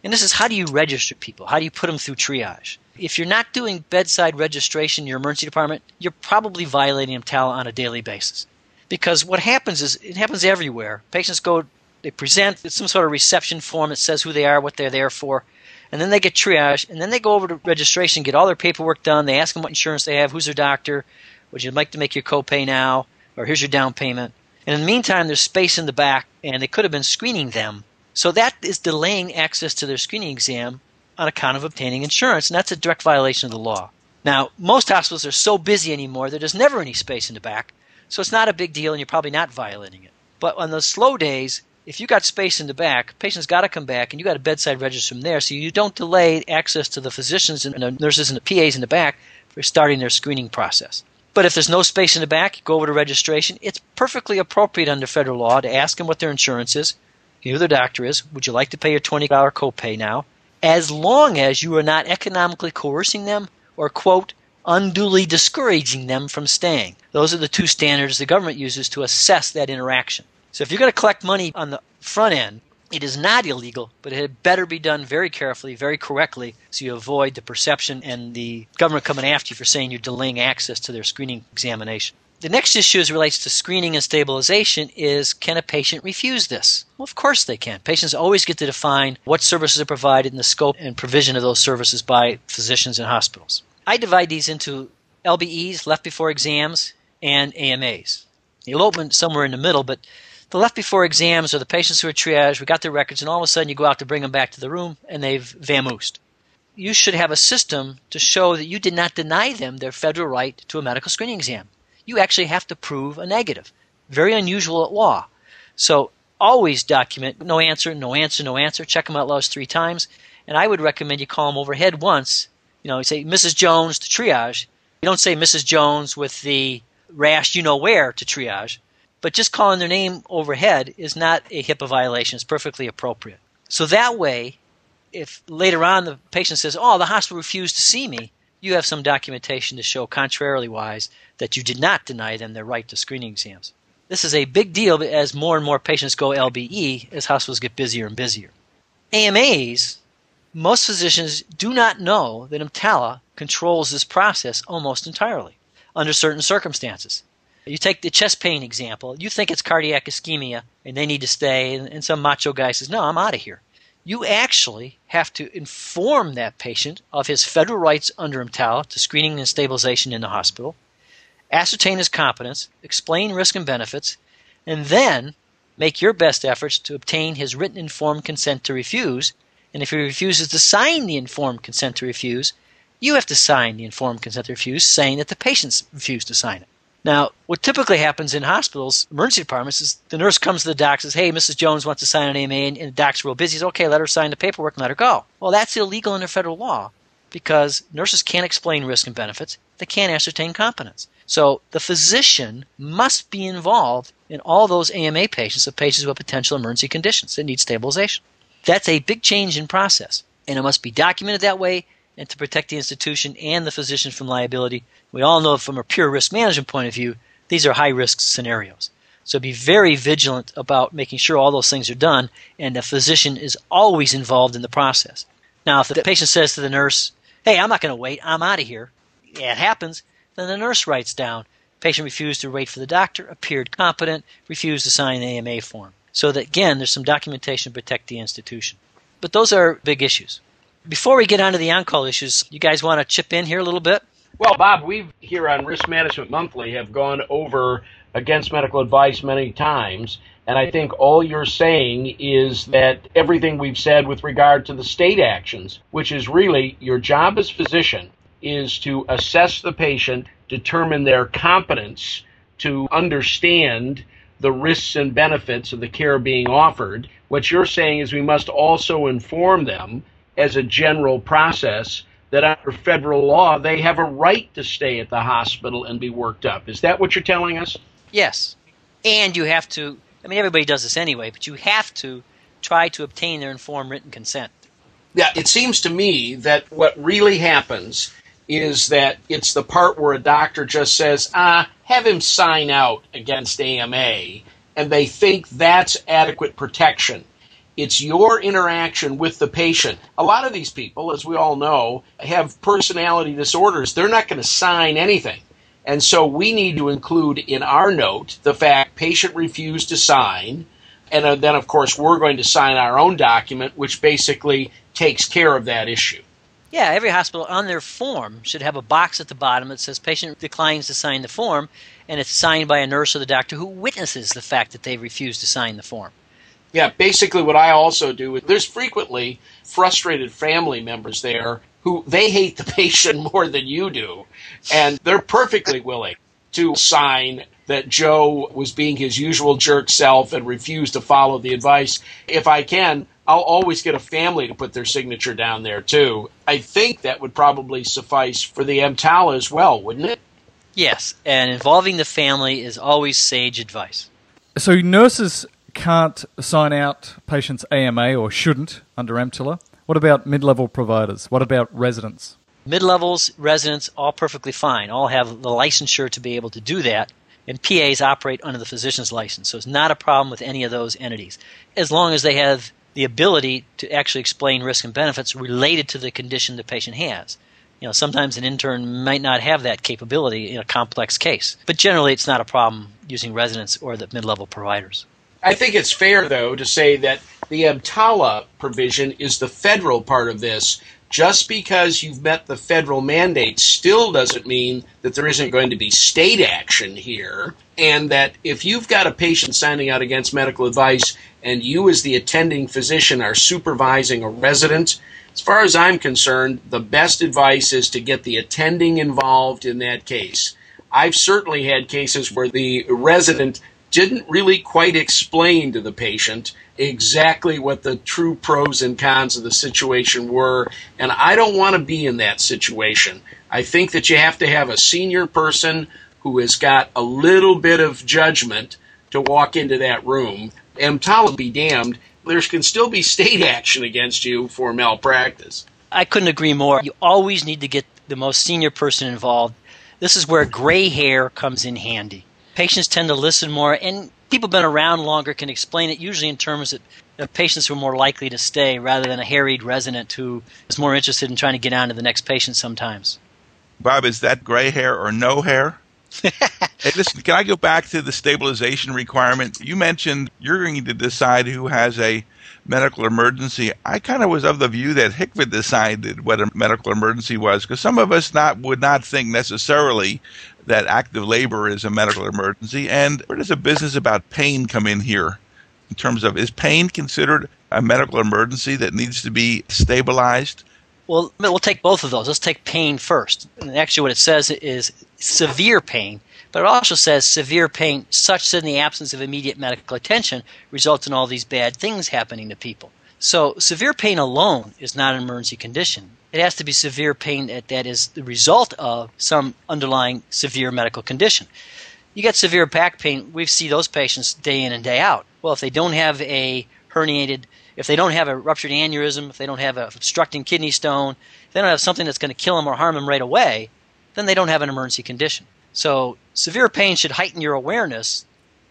And this is, how do you register people? How do you put them through triage? If you're not doing bedside registration in your emergency department, you're probably violating EMTALA on a daily basis. Because what happens is, it happens everywhere. Patients go, they present, it's some sort of reception form that says who they are, what they're there for. and then they get triaged, and then they go over to registration, get all their paperwork done. They ask them what insurance they have, who's their doctor, would you like to make your copay now, or here's your down payment. And in the meantime, there's space in the back, and they could have been screening them. So that is delaying access to their screening exam on account of obtaining insurance, and that's a direct violation of the law. Now, most hospitals are so busy anymore that there's never any space in the back, so it's not a big deal, and you're probably not violating it. But on those slow days, if you got space in the back, patients got to come back, and you got a bedside register from there, so you don't delay access to the physicians and the nurses and the P As in the back for starting their screening process. But if there's no space in the back, you go over to registration. It's perfectly appropriate under federal law to ask them what their insurance is, who their doctor is, would you like to pay your twenty dollar copay now, as long as you are not economically coercing them or, quote, unduly discouraging them from staying. Those are the two standards the government uses to assess that interaction. So if you're going to collect money on the front end, it is not illegal, but it had better be done very carefully, very correctly, so you avoid the perception and the government coming after you for saying you're delaying access to their screening examination. The next issue as relates to screening and stabilization is, can a patient refuse this? Well, of course they can. Patients always get to define what services are provided and the scope and provision of those services by physicians and hospitals. I divide these into L B Es, left before exams, and A M As. The elopement is somewhere in the middle, but the left before exams are the patients who are triaged, we got their records, and all of a sudden you go out to bring them back to the room and they've vamoosed. You should have a system to show that you did not deny them their federal right to a medical screening exam. You actually have to prove a negative. Very unusual at law. So always document no answer, no answer, no answer. Check them out loud three times. And I would recommend you call them overhead once. You know, you say Missus Jones to triage. You don't say Missus Jones with the rash you know where to triage. But just calling their name overhead is not a HIPAA violation. It's perfectly appropriate. So that way, if later on the patient says, oh, the hospital refused to see me, you have some documentation to show, contrarily wise, that you did not deny them their right to screening exams. This is a big deal as more and more patients go L B E as hospitals get busier and busier. A M As, most physicians do not know that EMTALA controls this process almost entirely under certain circumstances. You take the chest pain example. You think it's cardiac ischemia and they need to stay, and, and some macho guy says, no, I'm out of here. You actually have to inform that patient of his federal rights under EMTALA to screening and stabilization in the hospital, ascertain his competence, explain risk and benefits, and then make your best efforts to obtain his written informed consent to refuse. And if he refuses to sign the informed consent to refuse, you have to sign the informed consent to refuse saying that the patient refused to sign it. Now, what typically happens in hospitals, emergency departments, is the nurse comes to the doc and says, hey, Missus Jones wants to sign an A M A, and the doc's real busy. He says, okay, let her sign the paperwork and let her go. Well, that's illegal under federal law because nurses can't explain risk and benefits. They can't ascertain competence. So the physician must be involved in all those A M A patients, the patients who have potential emergency conditions that need stabilization. That's a big change in process, and it must be documented that way, and to protect the institution and the physician from liability. We all know from a pure risk management point of view, these are high-risk scenarios. So be very vigilant about making sure all those things are done, and the physician is always involved in the process. Now, if the patient says to the nurse, hey, I'm not going to wait, I'm out of here, yeah, it happens, then the nurse writes down, patient refused to wait for the doctor, appeared competent, refused to sign the A M A form. So that, again, there's some documentation to protect the institution. But those are big issues. Before we get on to the on-call issues, you guys want to chip in here a little bit? Well, Bob, we here on Risk Management Monthly have gone over against medical advice many times, and I think all you're saying is that everything we've said with regard to the state actions, which is really your job as physician is to assess the patient, determine their competence to understand the risks and benefits of the care being offered. What you're saying is we must also inform them as a general process that under federal law they have a right to stay at the hospital and be worked up. Is that what you're telling us? Yes. And you have to, I mean, everybody does this anyway, but you have to try to obtain their informed written consent. Yeah, it seems to me that what really happens is that it's the part where a doctor just says, ah, have him sign out against A M A, and they think that's adequate protection. It's your interaction with the patient. A lot of these people, as we all know, have personality disorders. They're not going to sign anything. And so we need to include in our note the fact patient refused to sign. And then, of course, we're going to sign our own document, which basically takes care of that issue. Yeah, every hospital on their form should have a box at the bottom that says patient declines to sign the form, and it's signed by a nurse or the doctor who witnesses the fact that they refuse to sign the form. Yeah, basically what I also do is there's frequently frustrated family members there who they hate the patient more than you do, and they're perfectly willing to sign that Joe was being his usual jerk self and refused to follow the advice. If I can, I'll always get a family to put their signature down there, too. I think that would probably suffice for the EMTALA as well, wouldn't it? Yes, and involving the family is always sage advice. So nurses can't sign out patients' A M A or shouldn't under EMTALA. What about mid-level providers? What about residents? Mid-levels, residents, all perfectly fine. All have the licensure to be able to do that. And P As operate under the physician's license, so it's not a problem with any of those entities, as long as they have the ability to actually explain risks and benefits related to the condition the patient has. You know, sometimes an intern might not have that capability in a complex case, but generally it's not a problem using residents or the mid-level providers. I think it's fair, though, to say that the EMTALA provision is the federal part of this. Just because you've met the federal mandate still doesn't mean that there isn't going to be state action here, and that if you've got a patient signing out against medical advice and you as the attending physician are supervising a resident, as far as I'm concerned, the best advice is to get the attending involved in that case. I've certainly had cases where the resident didn't really quite explain to the patient exactly what the true pros and cons of the situation were, and I don't want to be in that situation. I think that you have to have a senior person who has got a little bit of judgment to walk into that room. EMTALA be damned, there can still be state action against you for malpractice. I couldn't agree more. You always need to get the most senior person involved. This is where gray hair comes in handy. Patients tend to listen more, and people who've been around longer can explain it, usually in terms that the patients who are more likely to stay rather than a harried resident who is more interested in trying to get on to the next patient sometimes. Bob, is that gray hair or no hair? Hey, listen, can I go back to the stabilization requirement? You mentioned you're going to decide who has a medical emergency. I kind of was of the view that HICVA decided what a medical emergency was, because some of us not would not think necessarily that active labor is a medical emergency. And where does a business about pain come in here in terms of, is pain considered a medical emergency that needs to be stabilized? Well, we'll take both of those. Let's take pain first. And actually what it says is severe pain, but it also says severe pain such that in the absence of immediate medical attention results in all these bad things happening to people. So severe pain alone is not an emergency condition. It has to be severe pain that, that is the result of some underlying severe medical condition. You get severe back pain, we see those patients day in and day out. Well, if they don't have a herniated, if they don't have a ruptured aneurysm, if they don't have an obstructing kidney stone, if they don't have something that's going to kill them or harm them right away, then they don't have an emergency condition. So severe pain should heighten your awareness,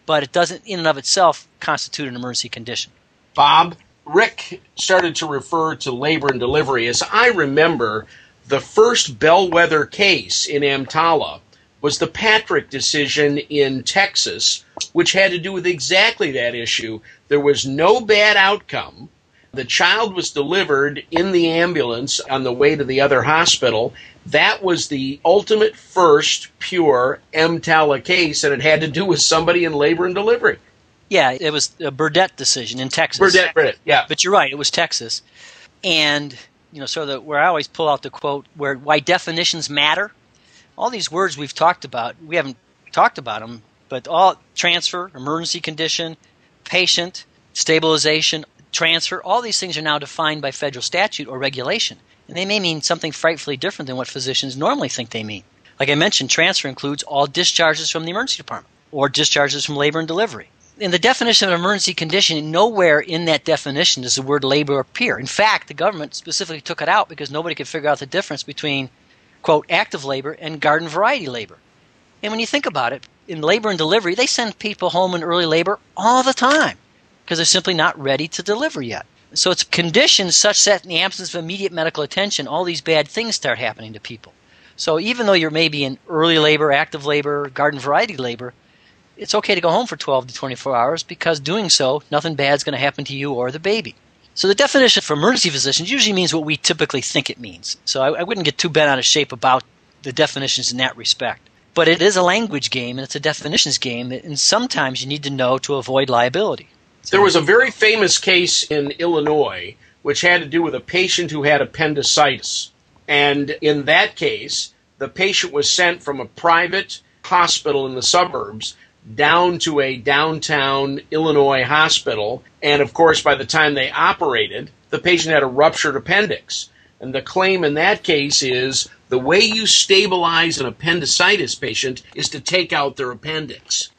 but it doesn't in and of itself constitute an emergency condition. Bob? Rick started to refer to labor and delivery. As I remember, the first bellwether case in EMTALA was the Patrick decision in Texas, which had to do with exactly that issue. There was no bad outcome. The child was delivered in the ambulance on the way to the other hospital. That was the ultimate first pure EMTALA case, and it had to do with somebody in labor and delivery. Yeah, it was a Burdette decision in Texas. Burdette, Burdette, yeah. But you're right, it was Texas. And, you know, sort of the, where I always pull out the quote, where why definitions matter. All these words we've talked about, we haven't talked about them, but all transfer, emergency condition, patient, stabilization, transfer, all these things are now defined by federal statute or regulation. And they may mean something frightfully different than what physicians normally think they mean. Like I mentioned, transfer includes all discharges from the emergency department or discharges from labor and delivery. In the definition of an emergency condition, nowhere in that definition does the word labor appear. In fact, the government specifically took it out because nobody could figure out the difference between, quote, active labor and garden variety labor. And when you think about it, in labor and delivery, they send people home in early labor all the time because they're simply not ready to deliver yet. So it's conditions such that in the absence of immediate medical attention, all these bad things start happening to people. So even though you're maybe in early labor, active labor, garden variety labor, it's okay to go home for twelve to twenty-four hours because doing so, nothing bad's going to happen to you or the baby. So the definition for emergency physicians usually means what we typically think it means. So I, I wouldn't get too bent out of shape about the definitions in that respect. But it is a language game, and it's a definitions game, and sometimes you need to know to avoid liability. There was a very famous case in Illinois which had to do with a patient who had appendicitis. And in that case, the patient was sent from a private hospital in the suburbs down to a downtown Illinois hospital. And, of course, by the time they operated, the patient had a ruptured appendix. And the claim in that case is the way you stabilize an appendicitis patient is to take out their appendix.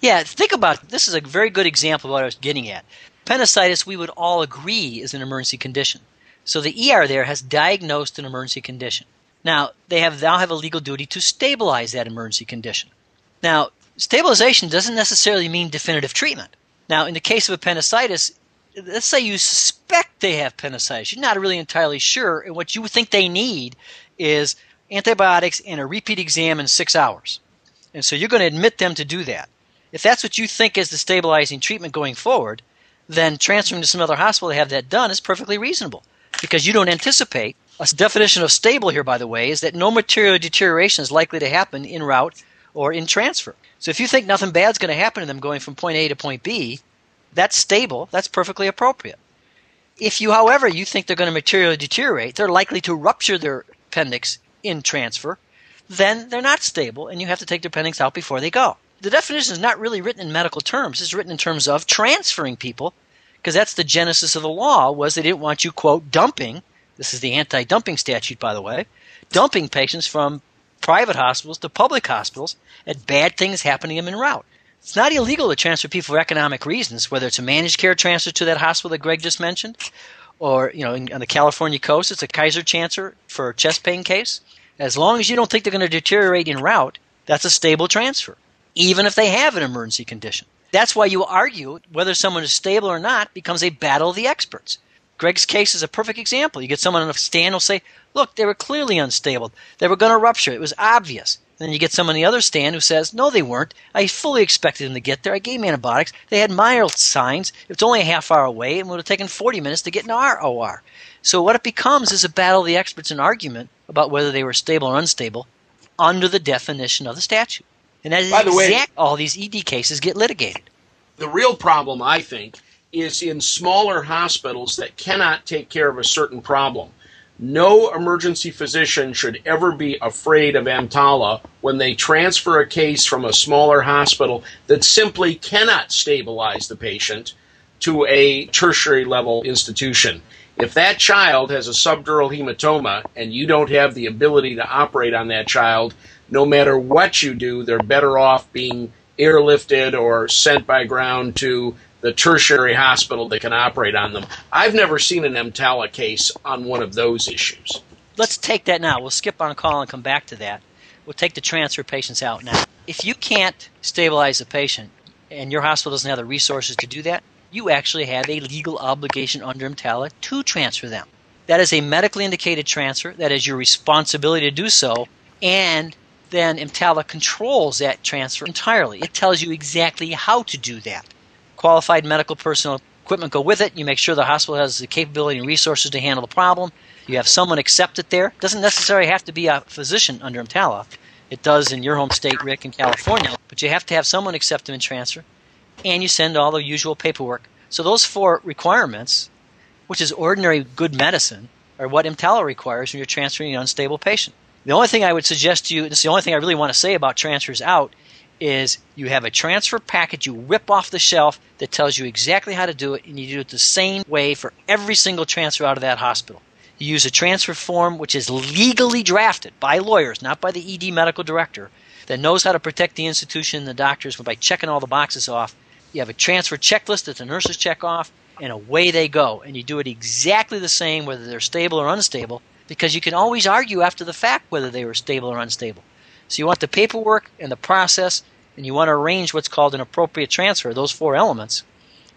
Yeah, think about it. This is a very good example of what I was getting at. Appendicitis, we would all agree, is an emergency condition. So the E R there has diagnosed an emergency condition. Now, they have now have a legal duty to stabilize that emergency condition. Now, stabilization doesn't necessarily mean definitive treatment. Now, in the case of appendicitis, let's say you suspect they have appendicitis. You're not really entirely sure, and what you think they need is antibiotics and a repeat exam in six hours. And so you're going to admit them to do that. If that's what you think is the stabilizing treatment going forward, then transferring to some other hospital to have that done is perfectly reasonable because you don't anticipate. A definition of stable here, by the way, is that no material deterioration is likely to happen in route or in transfer. So if you think nothing bad is going to happen to them going from point A to point B, that's stable. That's perfectly appropriate. If you, however, you think they're going to materially deteriorate, they're likely to rupture their appendix in transfer, then they're not stable and you have to take their appendix out before they go. The definition is not really written in medical terms. It's written in terms of transferring people, because that's the genesis of the law, was they didn't want you, quote, dumping. This is the anti-dumping statute, by the way. Dumping patients from private hospitals to public hospitals at bad things happening to them en route. It's not illegal to transfer people for economic reasons, whether it's a managed care transfer to that hospital that Greg just mentioned, or you know, in, on the California coast, it's a Kaiser transfer for a chest pain case. As long as you don't think they're going to deteriorate en route, that's a stable transfer, even if they have an emergency condition. That's why you argue whether someone is stable or not becomes a battle of the experts. Greg's case is a perfect example. You get someone on a stand who'll say, look, they were clearly unstable. They were going to rupture. It was obvious. And then you get someone on the other stand who says, no, they weren't. I fully expected them to get there. I gave them antibiotics. They had mild signs. It's only a half hour away, and it would have taken forty minutes to get in our O R. So what it becomes is a battle of the experts and argument about whether they were stable or unstable under the definition of the statute. And that is exactly all these E D cases get litigated. The real problem, I think, is in smaller hospitals that cannot take care of a certain problem. No emergency physician should ever be afraid of EMTALA when they transfer a case from a smaller hospital that simply cannot stabilize the patient to a tertiary level institution. If that child has a subdural hematoma and you don't have the ability to operate on that child, no matter what you do, they're better off being airlifted or sent by ground to the tertiary hospital that can operate on them. I've never seen an EMTALA case on one of those issues. Let's take that now. We'll skip on a call and come back to that. We'll take the transfer patients out now. If you can't stabilize a patient and your hospital doesn't have the resources to do that, you actually have a legal obligation under EMTALA to transfer them. That is a medically indicated transfer. That is your responsibility to do so, and then EMTALA controls that transfer entirely. It tells you exactly how to do that. Qualified medical personnel equipment go with it. You make sure the hospital has the capability and resources to handle the problem. You have someone accept it there. It doesn't necessarily have to be a physician under EMTALA. It does in your home state, Rick, in California. But you have to have someone accept them in transfer, and you send all the usual paperwork. So those four requirements, which is ordinary good medicine, are what EMTALA requires when you're transferring an unstable patient. The only thing I would suggest to you, this is the only thing I really want to say about transfers out, is you have a transfer package you rip off the shelf that tells you exactly how to do it, and you do it the same way for every single transfer out of that hospital. You use a transfer form which is legally drafted by lawyers, not by the E D medical director, that knows how to protect the institution and the doctors by checking all the boxes off. You have a transfer checklist that the nurses check off, and away they go. And you do it exactly the same whether they're stable or unstable, because you can always argue after the fact whether they were stable or unstable. So you want the paperwork and the process, and you want to arrange what's called an appropriate transfer, those four elements,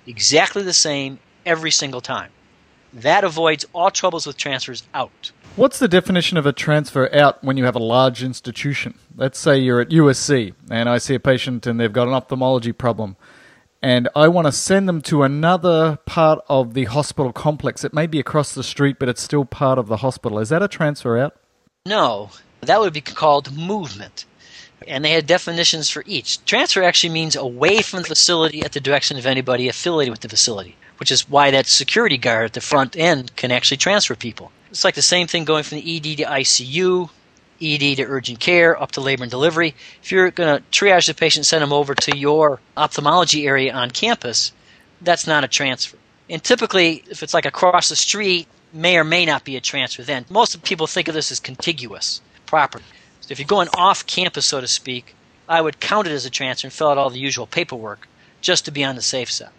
exactly the same every single time. That avoids all troubles with transfers out. What's the definition of a transfer out when you have a large institution? Let's say you're at U S C, and I see a patient and they've got an ophthalmology problem. and I want to send them to another part of the hospital complex. It may be across the street, but it's still part of the hospital. Is that a transfer out? No. That would be called movement. And they had definitions for each. Transfer actually means away from the facility at the direction of anybody affiliated with the facility, which is why that security guard at the front end can actually transfer people. It's like the same thing going from the E D to I C U, E D to urgent care, up to labor and delivery. If you're going to triage the patient, send them over to your ophthalmology area on campus, that's not a transfer. And typically, if it's like across the street, may or may not be a transfer then. Most people think of this as contiguous property. So if you're going off campus, so to speak, I would count it as a transfer and fill out all the usual paperwork just to be on the safe side.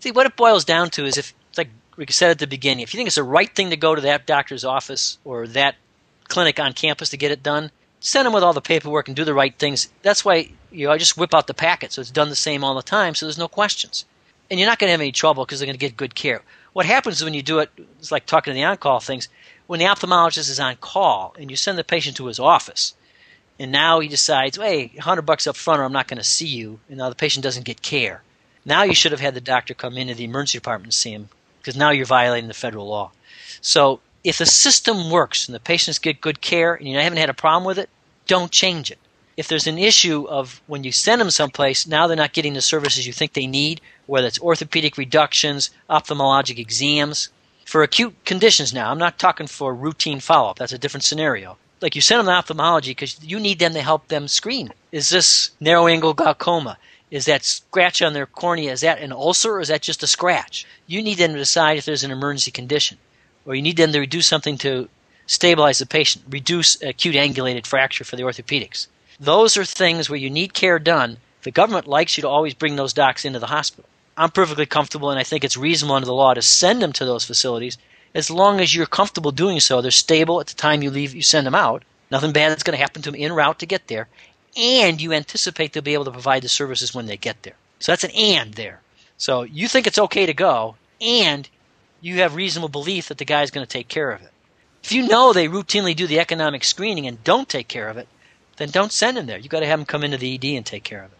See, what it boils down to is, if, like we said at the beginning, if you think it's the right thing to go to that doctor's office or that clinic on campus to get it done, send them with all the paperwork and do the right things. That's why, you know, I just whip out the packet so it's done the same all the time, so there's no questions. And you're not going to have any trouble because they're going to get good care. What happens is when you do it, it's like talking to the on-call things, when the ophthalmologist is on call and you send the patient to his office, and now he decides, hey, a hundred bucks up front or I'm not going to see you, and now the patient doesn't get care. Now you should have had the doctor come into the emergency department and see him, because now you're violating the federal law. So if the system works and the patients get good care and you haven't had a problem with it, don't change it. If there's an issue of when you send them someplace, now they're not getting the services you think they need, whether it's orthopedic reductions, ophthalmologic exams. For acute conditions now, I'm not talking for routine follow-up. That's a different scenario. Like you send them to ophthalmology because you need them to help them screen. Is this narrow-angle glaucoma? Is that scratch on their cornea, is that an ulcer or is that just a scratch? You need them to decide if there's an emergency condition, or you need them to do something to stabilize the patient, reduce acute angulated fracture for the orthopedics. Those are things where you need care done. The government likes you to always bring those docs into the hospital. I'm perfectly comfortable, and I think it's reasonable under the law to send them to those facilities as long as you're comfortable doing so. They're stable at the time you leave, you send them out. Nothing bad is going to happen to them en route to get there. And you anticipate they'll be able to provide the services when they get there. So that's an and there. So you think it's okay to go, and you have reasonable belief that the guy's going to take care of it. If you know they routinely do the economic screening and don't take care of it, then don't send them there. You've got to have them come into the E D and take care of it.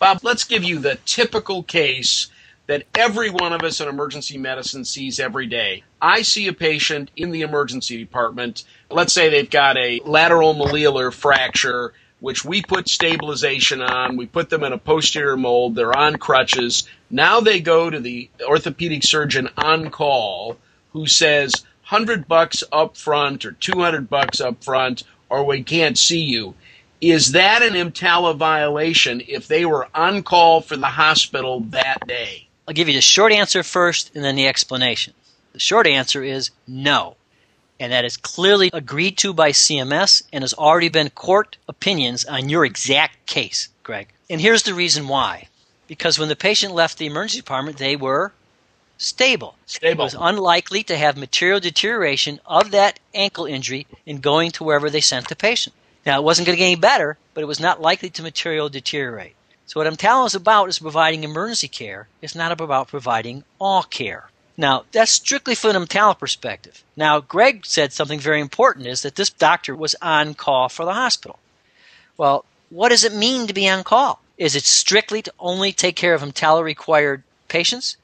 Bob, let's give you the typical case that every one of us in emergency medicine sees every day. I see a patient in the emergency department. Let's say they've got a lateral malleolar fracture, which we put stabilization on. We put them in a posterior mold. They're on crutches. Now they go to the orthopedic surgeon on call who says a hundred bucks up front or two hundred bucks up front, or we can't see you. Is that an EMTALA violation if they were on call for the hospital that day? I'll give you the short answer first and then the explanation. The short answer is no. And that is clearly agreed to by C M S and has already been court opinions on your exact case, Greg. And here's the reason why. Because when the patient left the emergency department, they were stable. Stable. It was unlikely to have material deterioration of that ankle injury in going to wherever they sent the patient. Now, it wasn't going to get any better, but it was not likely to material deteriorate. So what EMTALA is about is providing emergency care. It's not about providing all care. Now, that's strictly from an EMTALA perspective. Now, Greg said something very important, is that this doctor was on call for the hospital. Well, what does it mean to be on call? Is it strictly to only take care of EMTALA-required patients?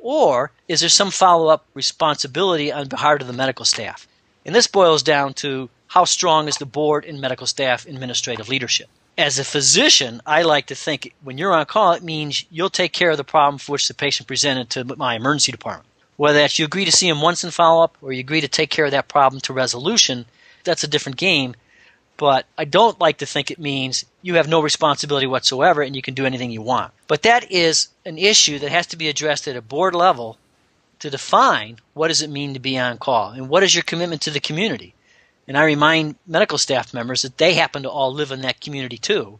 Or is there some follow-up responsibility on behalf of the medical staff? And this boils down to how strong is the board and medical staff administrative leadership. As a physician, I like to think when you're on call, it means you'll take care of the problem for which the patient presented to my emergency department. Whether that's you agree to see him once in follow-up or you agree to take care of that problem to resolution, that's a different game. But I don't like to think it means you have no responsibility whatsoever and you can do anything you want. But that is an issue that has to be addressed at a board level to define what does it mean to be on call and what is your commitment to the community. And I remind medical staff members that they happen to all live in that community too.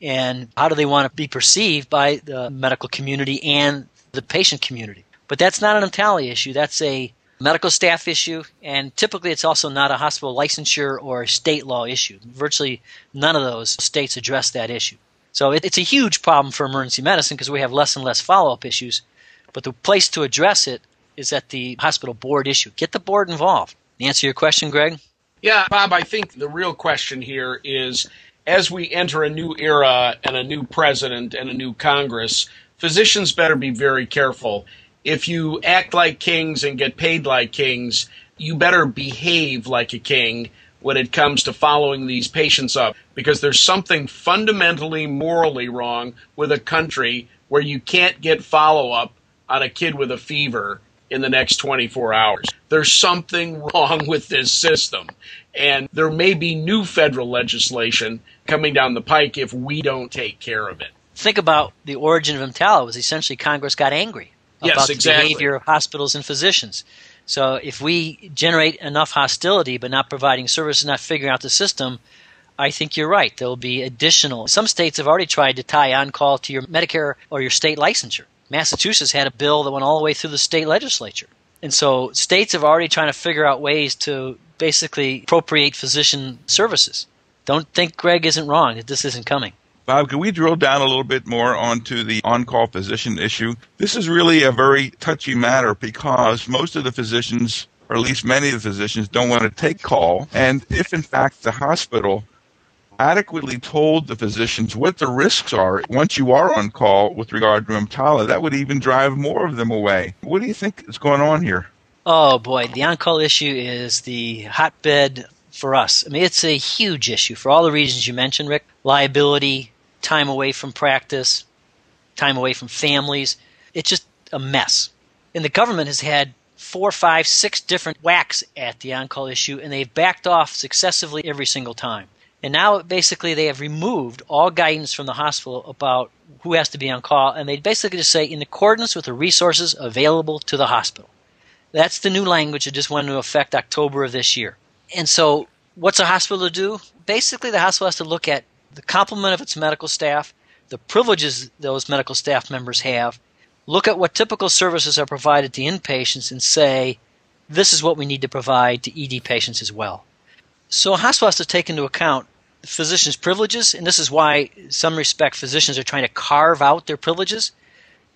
And how do they want to be perceived by the medical community and the patient community? But that's not an EMTALA issue. That's a medical staff issue, and typically it's also not a hospital licensure or a state law issue. Virtually none of those states address that issue. So it, it's a huge problem for emergency medicine because we have less and less follow-up issues. But the place to address it is at the hospital board issue. Get the board involved. Answer your question, Greg? Yeah, Bob, I think the real question here is as we enter a new era and a new president and a new Congress, physicians better be very careful. If you act like kings and get paid like kings, you better behave like a king when it comes to following these patients up, because there's something fundamentally morally wrong with a country where you can't get follow-up on a kid with a fever in the next twenty-four hours. There's something wrong with this system. And there may be new federal legislation coming down the pike if we don't take care of it. Think about the origin of EMTALA was essentially Congress got angry about yes, exactly. the behavior of hospitals and physicians. So if we generate enough hostility but not providing services, not figuring out the system, I think you're right. There will be additional. Some states have already tried to tie on-call to your Medicare or your state licensure. Massachusetts had a bill that went all the way through the state legislature. And so states have already trying to figure out ways to basically appropriate physician services. Don't think Greg isn't wrong, that this isn't coming. Bob, can we drill down a little bit more onto the on-call physician issue? This is really a very touchy matter because most of the physicians, or at least many of the physicians, don't want to take call. And if, in fact, the hospital adequately told the physicians what the risks are once you are on call with regard to EMTALA, that would even drive more of them away. What do you think is going on here? Oh, boy. The on-call issue is the hotbed for us. I mean, it's a huge issue for all the reasons you mentioned, Rick. Liability, time away from practice, time away from families. It's just a mess. And the government has had four, five, six different whacks at the on-call issue, and they've backed off successively every single time. And now, basically, they have removed all guidance from the hospital about who has to be on call, and they basically just say, in accordance with the resources available to the hospital. That's the new language that just went into effect October of this year. And so what's a hospital to do? Basically, the hospital has to look at the complement of its medical staff, the privileges those medical staff members have, look at what typical services are provided to inpatients, and say, this is what we need to provide to E D patients as well. So a hospital has to take into account the physician's privileges, and this is why, in some respect, physicians are trying to carve out their privileges.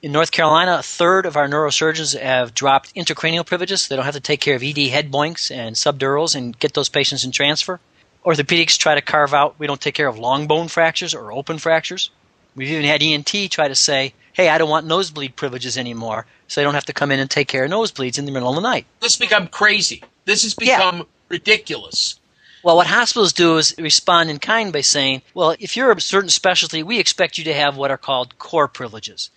In North Carolina, a third of our neurosurgeons have dropped intracranial privileges. They don't have to take care of E D head boinks and subdurals and get those patients in transfer. Orthopedics try to carve out, we don't take care of long bone fractures or open fractures. We've even had E N T try to say, hey, I don't want nosebleed privileges anymore, so they don't have to come in and take care of nosebleeds in the middle of the night. This has become crazy. This has become yeah. ridiculous. Well, what hospitals do is respond in kind by saying, well, if you're a certain specialty, we expect you to have what are called core privileges.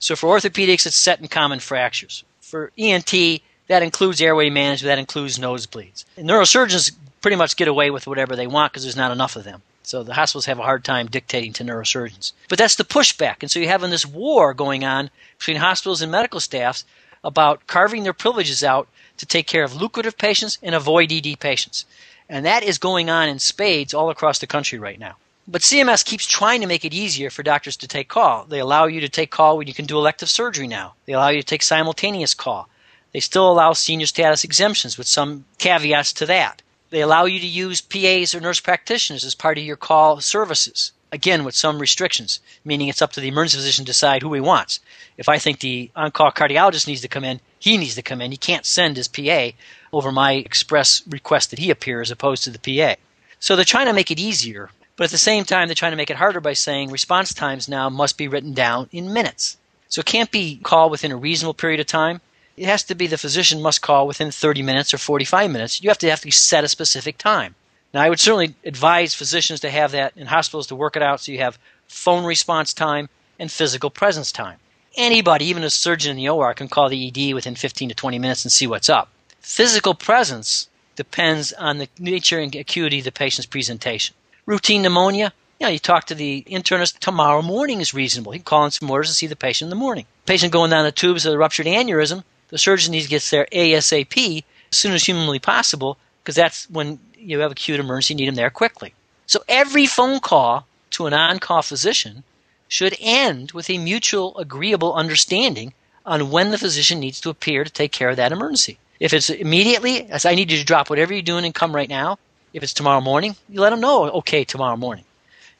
So for orthopedics, it's set and common fractures. For E N T, that includes airway management, that includes nosebleeds. And neurosurgeons pretty much get away with whatever they want because there's not enough of them. So the hospitals have a hard time dictating to neurosurgeons. But that's the pushback. And so you're having this war going on between hospitals and medical staffs about carving their privileges out to take care of lucrative patients and avoid E D patients. And that is going on in spades all across the country right now. But C M S keeps trying to make it easier for doctors to take call. They allow you to take call when you can do elective surgery now. They allow you to take simultaneous call. They still allow senior status exemptions with some caveats to that. They allow you to use P As or nurse practitioners as part of your call services, again with some restrictions, meaning it's up to the emergency physician to decide who he wants. If I think the on-call cardiologist needs to come in, he needs to come in. He can't send his P A over my express request that he appear as opposed to the P A. So they're trying to make it easier, but at the same time, they're trying to make it harder by saying response times now must be written down in minutes. So it can't be called within a reasonable period of time. It has to be the physician must call within thirty minutes or forty-five minutes. You have to have to set a specific time. Now, I would certainly advise physicians to have that and hospitals to work it out so you have phone response time and physical presence time. Anybody, even a surgeon in the O R, can call the E D within fifteen to twenty minutes and see what's up. Physical presence depends on the nature and acuity of the patient's presentation. Routine pneumonia, you know, you talk to the internist tomorrow morning is reasonable. He can call in some orders and see the patient in the morning. Patient going down the tubes with a ruptured aneurysm, the surgeon needs to get there ASAP as soon as humanly possible because that's when you have acute emergency, you need him there quickly. So every phone call to an on-call physician should end with a mutual agreeable understanding on when the physician needs to appear to take care of that emergency. If it's immediately, as I need you to drop whatever you're doing and come right now. If it's tomorrow morning, you let them know, okay, tomorrow morning.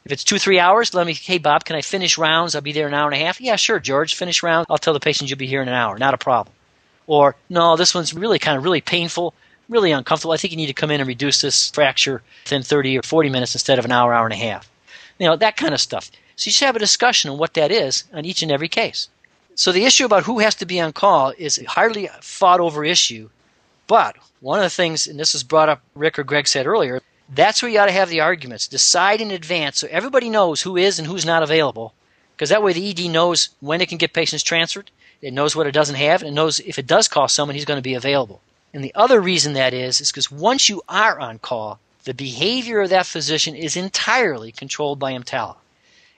If it's two, three hours, let me, hey, Bob, can I finish rounds? I'll be there in an hour and a half. Yeah, sure, George, finish rounds. I'll tell the patient you'll be here in an hour, not a problem. Or, no, this one's really kind of really painful, really uncomfortable. I think you need to come in and reduce this fracture within thirty or forty minutes instead of an hour, hour and a half. You know, that kind of stuff. So you should have a discussion on what that is on each and every case. So the issue about who has to be on call is a hardly fought over issue. But one of the things, and this was brought up, Rick or Greg said earlier, that's where you ought to have the arguments. Decide in advance so everybody knows who is and who's not available, because that way the E D knows when it can get patients transferred, it knows what it doesn't have, and it knows if it does call someone, he's going to be available. And the other reason that is is because once you are on call, the behavior of that physician is entirely controlled by EMTALA.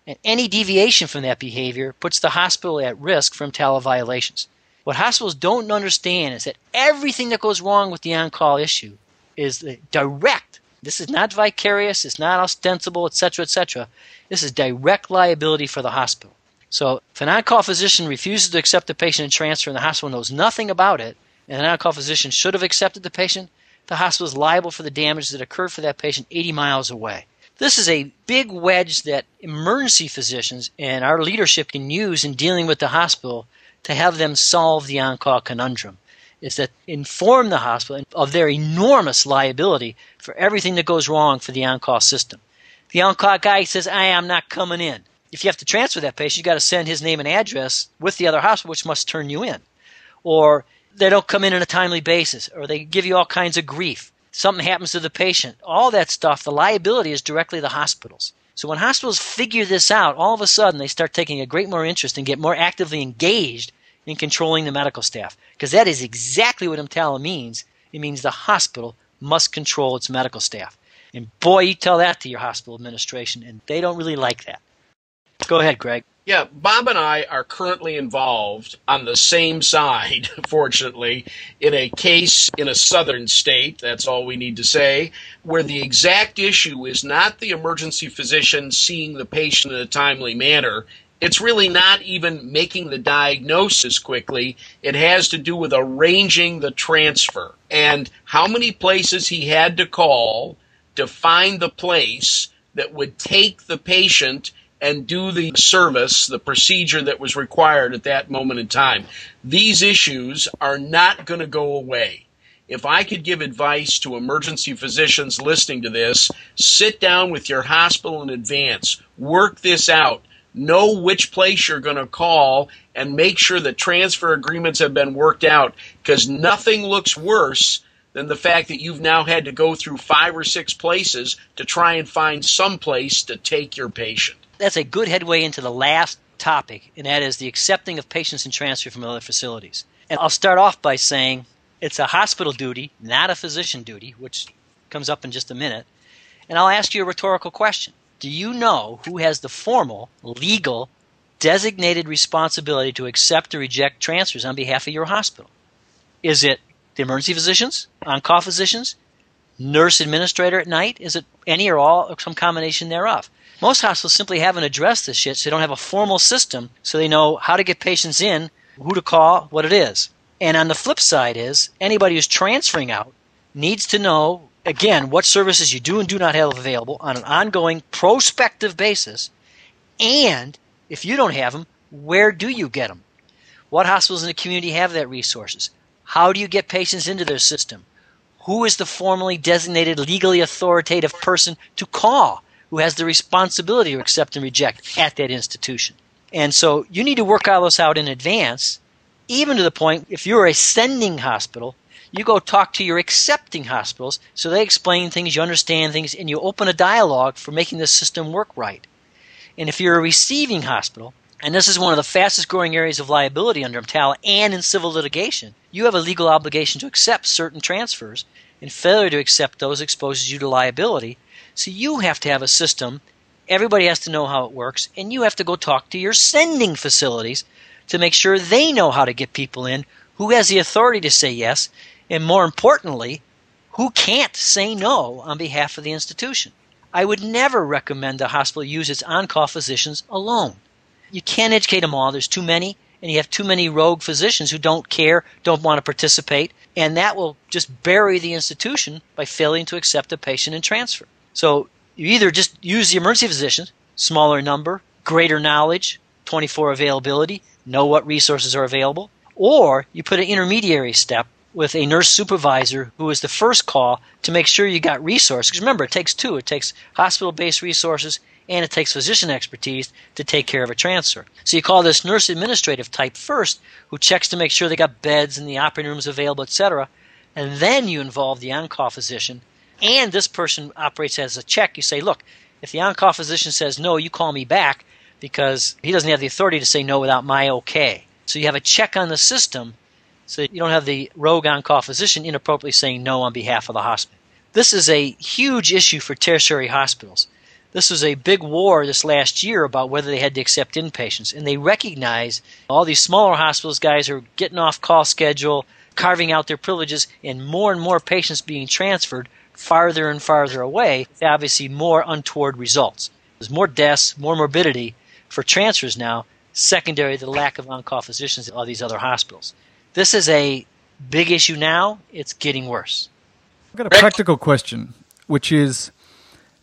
And any deviation from that behavior puts the hospital at risk for EMTALA violations. What hospitals don't understand is that everything that goes wrong with the on-call issue is direct. This is not vicarious. It's not ostensible, et cetera, et cetera. This is direct liability for the hospital. So if an on-call physician refuses to accept the patient and transfer and the hospital knows nothing about it, and an on-call physician should have accepted the patient, the hospital is liable for the damage that occurred for that patient eighty miles away. This is a big wedge that emergency physicians and our leadership can use in dealing with the hospital to have them solve the on-call conundrum, is that inform the hospital of their enormous liability for everything that goes wrong for the on-call system. The on-call guy says, I am not coming in. If you have to transfer that patient, you've got to send his name and address with the other hospital, which must turn you in. Or they don't come in on a timely basis, or they give you all kinds of grief. Something happens to the patient, all that stuff, the liability is directly the hospital's. So when hospitals figure this out, all of a sudden they start taking a great more interest and get more actively engaged in controlling the medical staff, because that is exactly what EMTALA means. It means the hospital must control its medical staff. And boy, you tell that to your hospital administration, and they don't really like that. Go ahead, Greg. Yeah, Bob and I are currently involved on the same side, fortunately, in a case in a southern state, that's all we need to say, where the exact issue is not the emergency physician seeing the patient in a timely manner. It's really not even making the diagnosis quickly. It has to do with arranging the transfer and how many places he had to call to find the place that would take the patient and do the service, the procedure that was required at that moment in time. These issues are not going to go away. If I could give advice to emergency physicians listening to this, sit down with your hospital in advance, work this out, know which place you're going to call, and make sure that transfer agreements have been worked out, because nothing looks worse than the fact that you've now had to go through five or six places to try and find some place to take your patient. That's a good headway into the last topic, and that is the accepting of patients in transfer from other facilities. And I'll start off by saying it's a hospital duty, not a physician duty, which comes up in just a minute. And I'll ask you a rhetorical question. Do you know who has the formal, legal, designated responsibility to accept or reject transfers on behalf of your hospital? Is it the emergency physicians, on-call physicians, nurse administrator at night? Is it any or all or some combination thereof? Most hospitals simply haven't addressed this shit, so they don't have a formal system so they know how to get patients in, who to call, what it is. And on the flip side is anybody who's transferring out needs to know, again, what services you do and do not have available on an ongoing prospective basis, and if you don't have them, where do you get them? What hospitals in the community have that resources? How do you get patients into their system? Who is the formally designated, legally authoritative person to call, who has the responsibility to accept and reject at that institution? And so you need to work all this out in advance, even to the point, if you're a sending hospital, you go talk to your accepting hospitals so they explain things, you understand things, and you open a dialogue for making the system work right. And if you're a receiving hospital, and this is one of the fastest growing areas of liability under EMTALA and in civil litigation, you have a legal obligation to accept certain transfers, and failure to accept those exposes you to liability. So you have to have a system, everybody has to know how it works, and you have to go talk to your sending facilities to make sure they know how to get people in, who has the authority to say yes, and more importantly, who can't say no on behalf of the institution. I would never recommend the hospital use its on-call physicians alone. You can't educate them all, there's too many, and you have too many rogue physicians who don't care, don't want to participate, and that will just bury the institution by failing to accept a patient and transfer. So you either just use the emergency physicians, smaller number, greater knowledge, twenty-four availability, know what resources are available, or you put an intermediary step with a nurse supervisor who is the first call to make sure you got resources. Because remember, it takes two. It takes hospital-based resources and it takes physician expertise to take care of a transfer. So you call this nurse administrative type first, who checks to make sure they got beds and the operating rooms available, et cetera, and then you involve the on-call physician, and this person operates as a check. You say, look, if the on-call physician says no, you call me back because he doesn't have the authority to say no without my okay. So you have a check on the system so that you don't have the rogue on-call physician inappropriately saying no on behalf of the hospital. This is a huge issue for tertiary hospitals. This was a big war this last year about whether they had to accept inpatients, and they recognize all these smaller hospitals guys are getting off call schedule, carving out their privileges, and more and more patients being transferred farther and farther away, with obviously more untoward results. There's more deaths, more morbidity for transfers now, secondary to the lack of on-call physicians at all these other hospitals. This is a big issue now. It's getting worse. I've got a practical question, which is,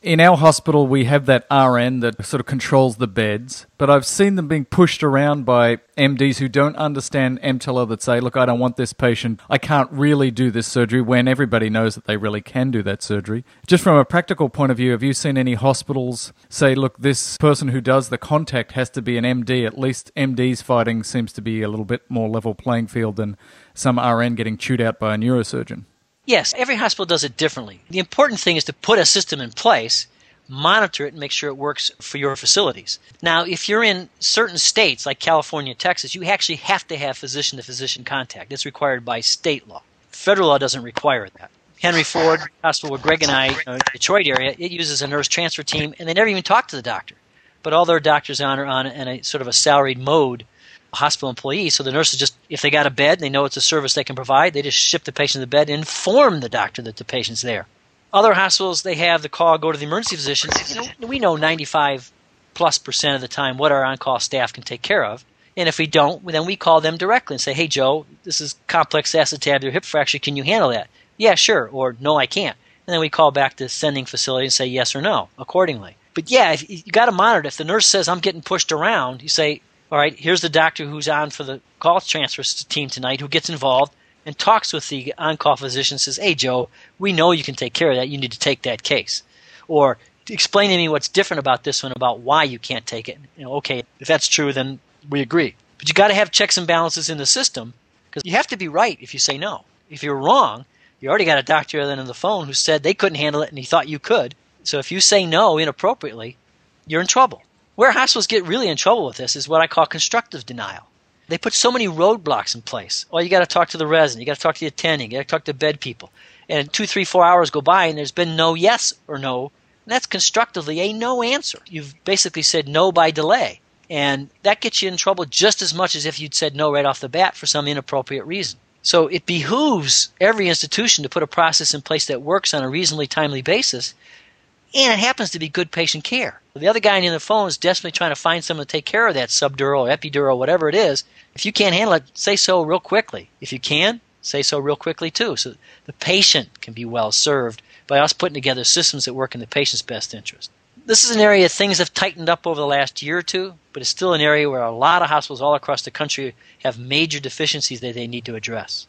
in our hospital, we have that R N that sort of controls the beds, but I've seen them being pushed around by M Ds who don't understand EMTALA that say, look, I don't want this patient. I can't really do this surgery, when everybody knows that they really can do that surgery. Just from a practical point of view, have you seen any hospitals say, look, this person who does the contact has to be an M D? At least M Ds fighting seems to be a little bit more level playing field than some R N getting chewed out by a neurosurgeon. Yes, every hospital does it differently. The important thing is to put a system in place, monitor it, and make sure it works for your facilities. Now, if you're in certain states like California and Texas, you actually have to have physician-to-physician contact. It's required by state law. Federal law doesn't require that. Henry Ford Hospital, where Greg and I are in the Detroit area, it uses a nurse transfer team, and they never even talk to the doctor. But all their doctors on are on in a sort of a salaried mode hospital employee, so the nurses just, if they got a bed and they know it's a service they can provide, they just ship the patient to the bed and inform the doctor that the patient's there. Other hospitals, they have the call, go to the emergency physician. You know, we know ninety-five plus percent of the time what our on-call staff can take care of, and if we don't, then we call them directly and say, hey, Joe, this is complex acetabular hip fracture. Can you handle that? Yeah, sure, or no, I can't. And then we call back to the sending facility and say yes or no accordingly. But yeah, if, you got to monitor. If the nurse says, I'm getting pushed around, you say, all right, here's the doctor who's on for the call transfer team tonight who gets involved and talks with the on-call physician and says, hey, Joe, we know you can take care of that. You need to take that case. Or explain to me what's different about this one, about why you can't take it. You know, okay, if that's true, then we agree. But you got to have checks and balances in the system because you have to be right if you say no. If you're wrong, you already got a doctor on the phone who said they couldn't handle it and he thought you could. So if you say no inappropriately, you're in trouble. Where hospitals get really in trouble with this is what I call constructive denial. They put so many roadblocks in place. Oh, you got to talk to the resident, you got to talk to the attending, you got to talk to bed people. And two, three, four hours go by and there's been no yes or no. And that's constructively a no answer. You've basically said no by delay. And that gets you in trouble just as much as if you'd said no right off the bat for some inappropriate reason. So it behooves every institution to put a process in place that works on a reasonably timely basis. And it happens to be good patient care. The other guy on the phone is desperately trying to find someone to take care of that subdural or epidural, whatever it is. If you can't handle it, say so real quickly. If you can, say so real quickly too. So the patient can be well served by us putting together systems that work in the patient's best interest. This is an area things have tightened up over the last year or two, but it's still an area where a lot of hospitals all across the country have major deficiencies that they need to address.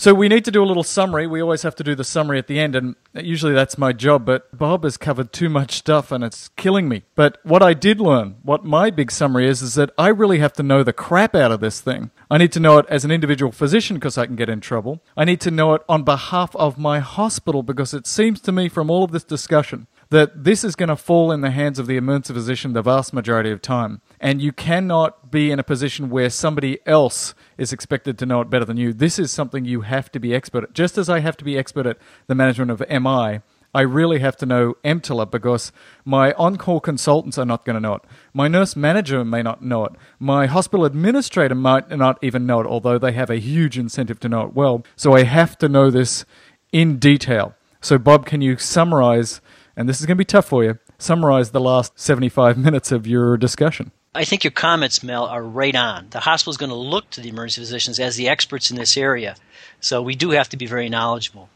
So we need to do a little summary. We always have to do the summary at the end, and usually that's my job, but Bob has covered too much stuff and it's killing me. But what I did learn, what my big summary is, is that I really have to know the crap out of this thing. I need to know it as an individual physician because I can get in trouble. I need to know it on behalf of my hospital because it seems to me from all of this discussion that this is going to fall in the hands of the emergency physician the vast majority of time. And you cannot be in a position where somebody else is expected to know it better than you. This is something you have to be expert at. Just as I have to be expert at the management of M I, I really have to know EMTALA because my on-call consultants are not going to know it. My nurse manager may not know it. My hospital administrator might not even know it, although they have a huge incentive to know it well. So I have to know this in detail. So Bob, can you summarize, and this is going to be tough for you, summarize the last seventy-five minutes of your discussion? I think your comments, Mel, are right on. The hospital is going to look to the emergency physicians as the experts in this area, so we do have to be very knowledgeable.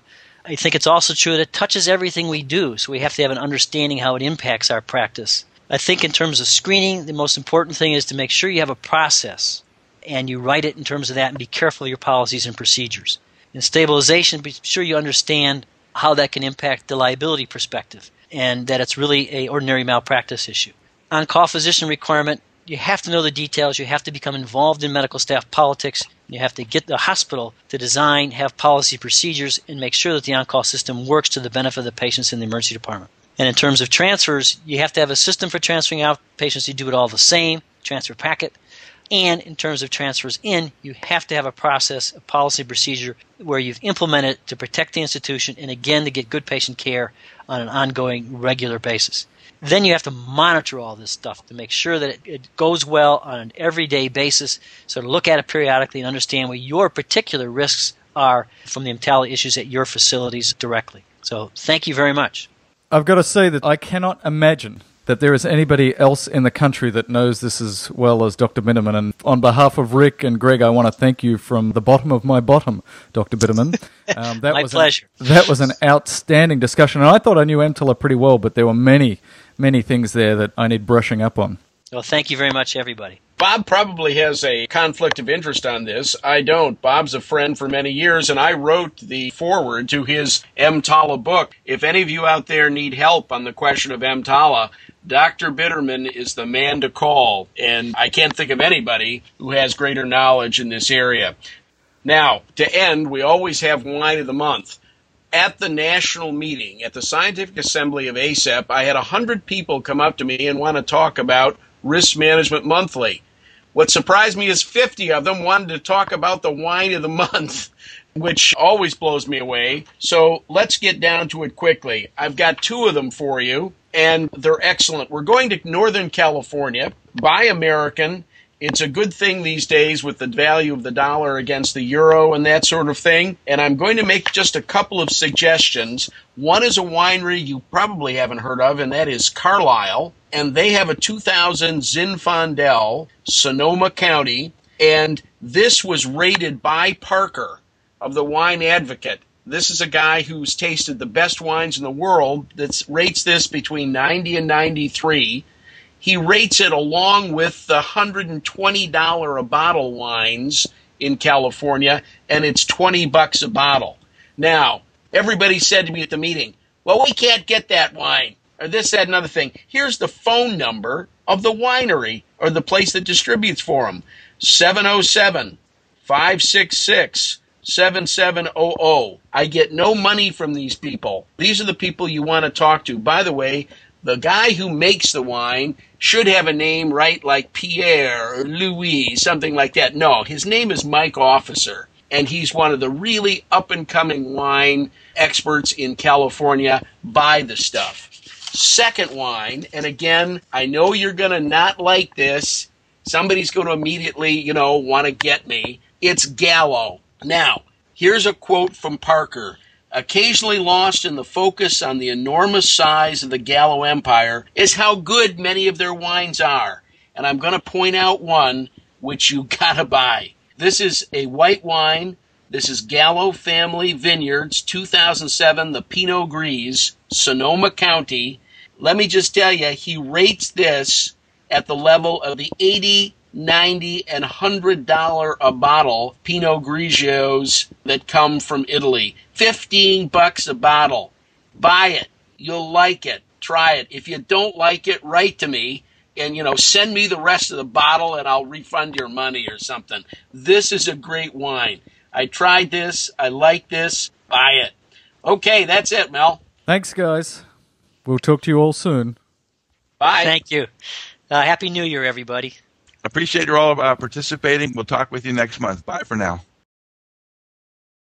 I think it's also true that it touches everything we do, so we have to have an understanding how it impacts our practice. I think in terms of screening, the most important thing is to make sure you have a process and you write it in terms of that and be careful of your policies and procedures. In stabilization, be sure you understand how that can impact the liability perspective. and that it's really an ordinary malpractice issue. On-call physician requirement, you have to know the details. You have to become involved in medical staff politics. You have to get the hospital to design, have policy procedures, and make sure that the on-call system works to the benefit of the patients in the emergency department. And in terms of transfers, you have to have a system for transferring out patients. You do it all the same, transfer packet. And in terms of transfers in, you have to have a process, a policy procedure where you've implemented to protect the institution and, again, to get good patient care on an ongoing, regular basis. Then you have to monitor all this stuff to make sure that it, it goes well on an everyday basis. So to look at it periodically and understand what your particular risks are from the EMTALA issues at your facilities directly. So thank you very much. I've got to say that I cannot imagine that there is anybody else in the country that knows this as well as Doctor Bitterman. And on behalf of Rick and Greg, I want to thank you from the bottom of my bottom, Doctor Bitterman. Um, that my was pleasure. An, that was an outstanding discussion. And I thought I knew EMTALA pretty well, but there were many, many things there that I need brushing up on. Well, thank you very much, everybody. Bob probably has a conflict of interest on this. I don't. Bob's a friend for many years, and I wrote the foreword to his EMTALA book. If any of you out there need help on the question of EMTALA, Doctor Bitterman is the man to call, and I can't think of anybody who has greater knowledge in this area. Now, to end, we always have wine of the month. At the national meeting, at the Scientific Assembly of A S E P, I had one hundred people come up to me and want to talk about Risk Management Monthly. What surprised me is fifty of them wanted to talk about the wine of the month, which always blows me away. So let's get down to it quickly. I've got two of them for you, and they're excellent. We're going to Northern California. Buy American. It's a good thing these days with the value of the dollar against the euro and that sort of thing. And I'm going to make just a couple of suggestions. One is a winery you probably haven't heard of, and that is Carlisle. And they have a two thousand Zinfandel, Sonoma County. And this was rated by Parker of the Wine Advocate. This is a guy who's tasted the best wines in the world that rates this between ninety and ninety-three. He rates it along with the one hundred twenty dollars a bottle wines in California, and it's twenty bucks a bottle. Now, everybody said to me at the meeting, well, we can't get that wine, or this, that, and other thing. Here's the phone number of the winery, or the place that distributes for them, seven oh seven, five six six, seven seven zero zero. I get no money from these people. These are the people you want to talk to. By the way, the guy who makes the wine should have a name, right, like Pierre or Louis, something like that. No, his name is Mike Officer, and he's one of the really up-and-coming wine experts in California. Buy the stuff. Second wine, and again, I know you're going to not like this. Somebody's going to immediately, you know, want to get me. It's Gallo. Now, here's a quote from Parker. Occasionally lost in the focus on the enormous size of the Gallo Empire is how good many of their wines are. And I'm going to point out one which you got to buy. This is a white wine. This is Gallo Family Vineyards, two thousand seven, the Pinot Gris, Sonoma County. Let me just tell you, he rates this at the level of the eighty, ninety, and one hundred dollars a bottle Pinot Grigios that come from Italy. fifteen bucks a bottle. Buy it. You'll like it. Try it. If you don't like it, write to me and, you know, send me the rest of the bottle and I'll refund your money or something. This is a great wine. I tried this. I like this. Buy it. Okay, that's it, Mel. Thanks, guys. We'll talk to you all soon. Bye. Thank you. Uh, Happy New Year, everybody. Appreciate you all uh, participating. We'll talk with you next month. Bye for now.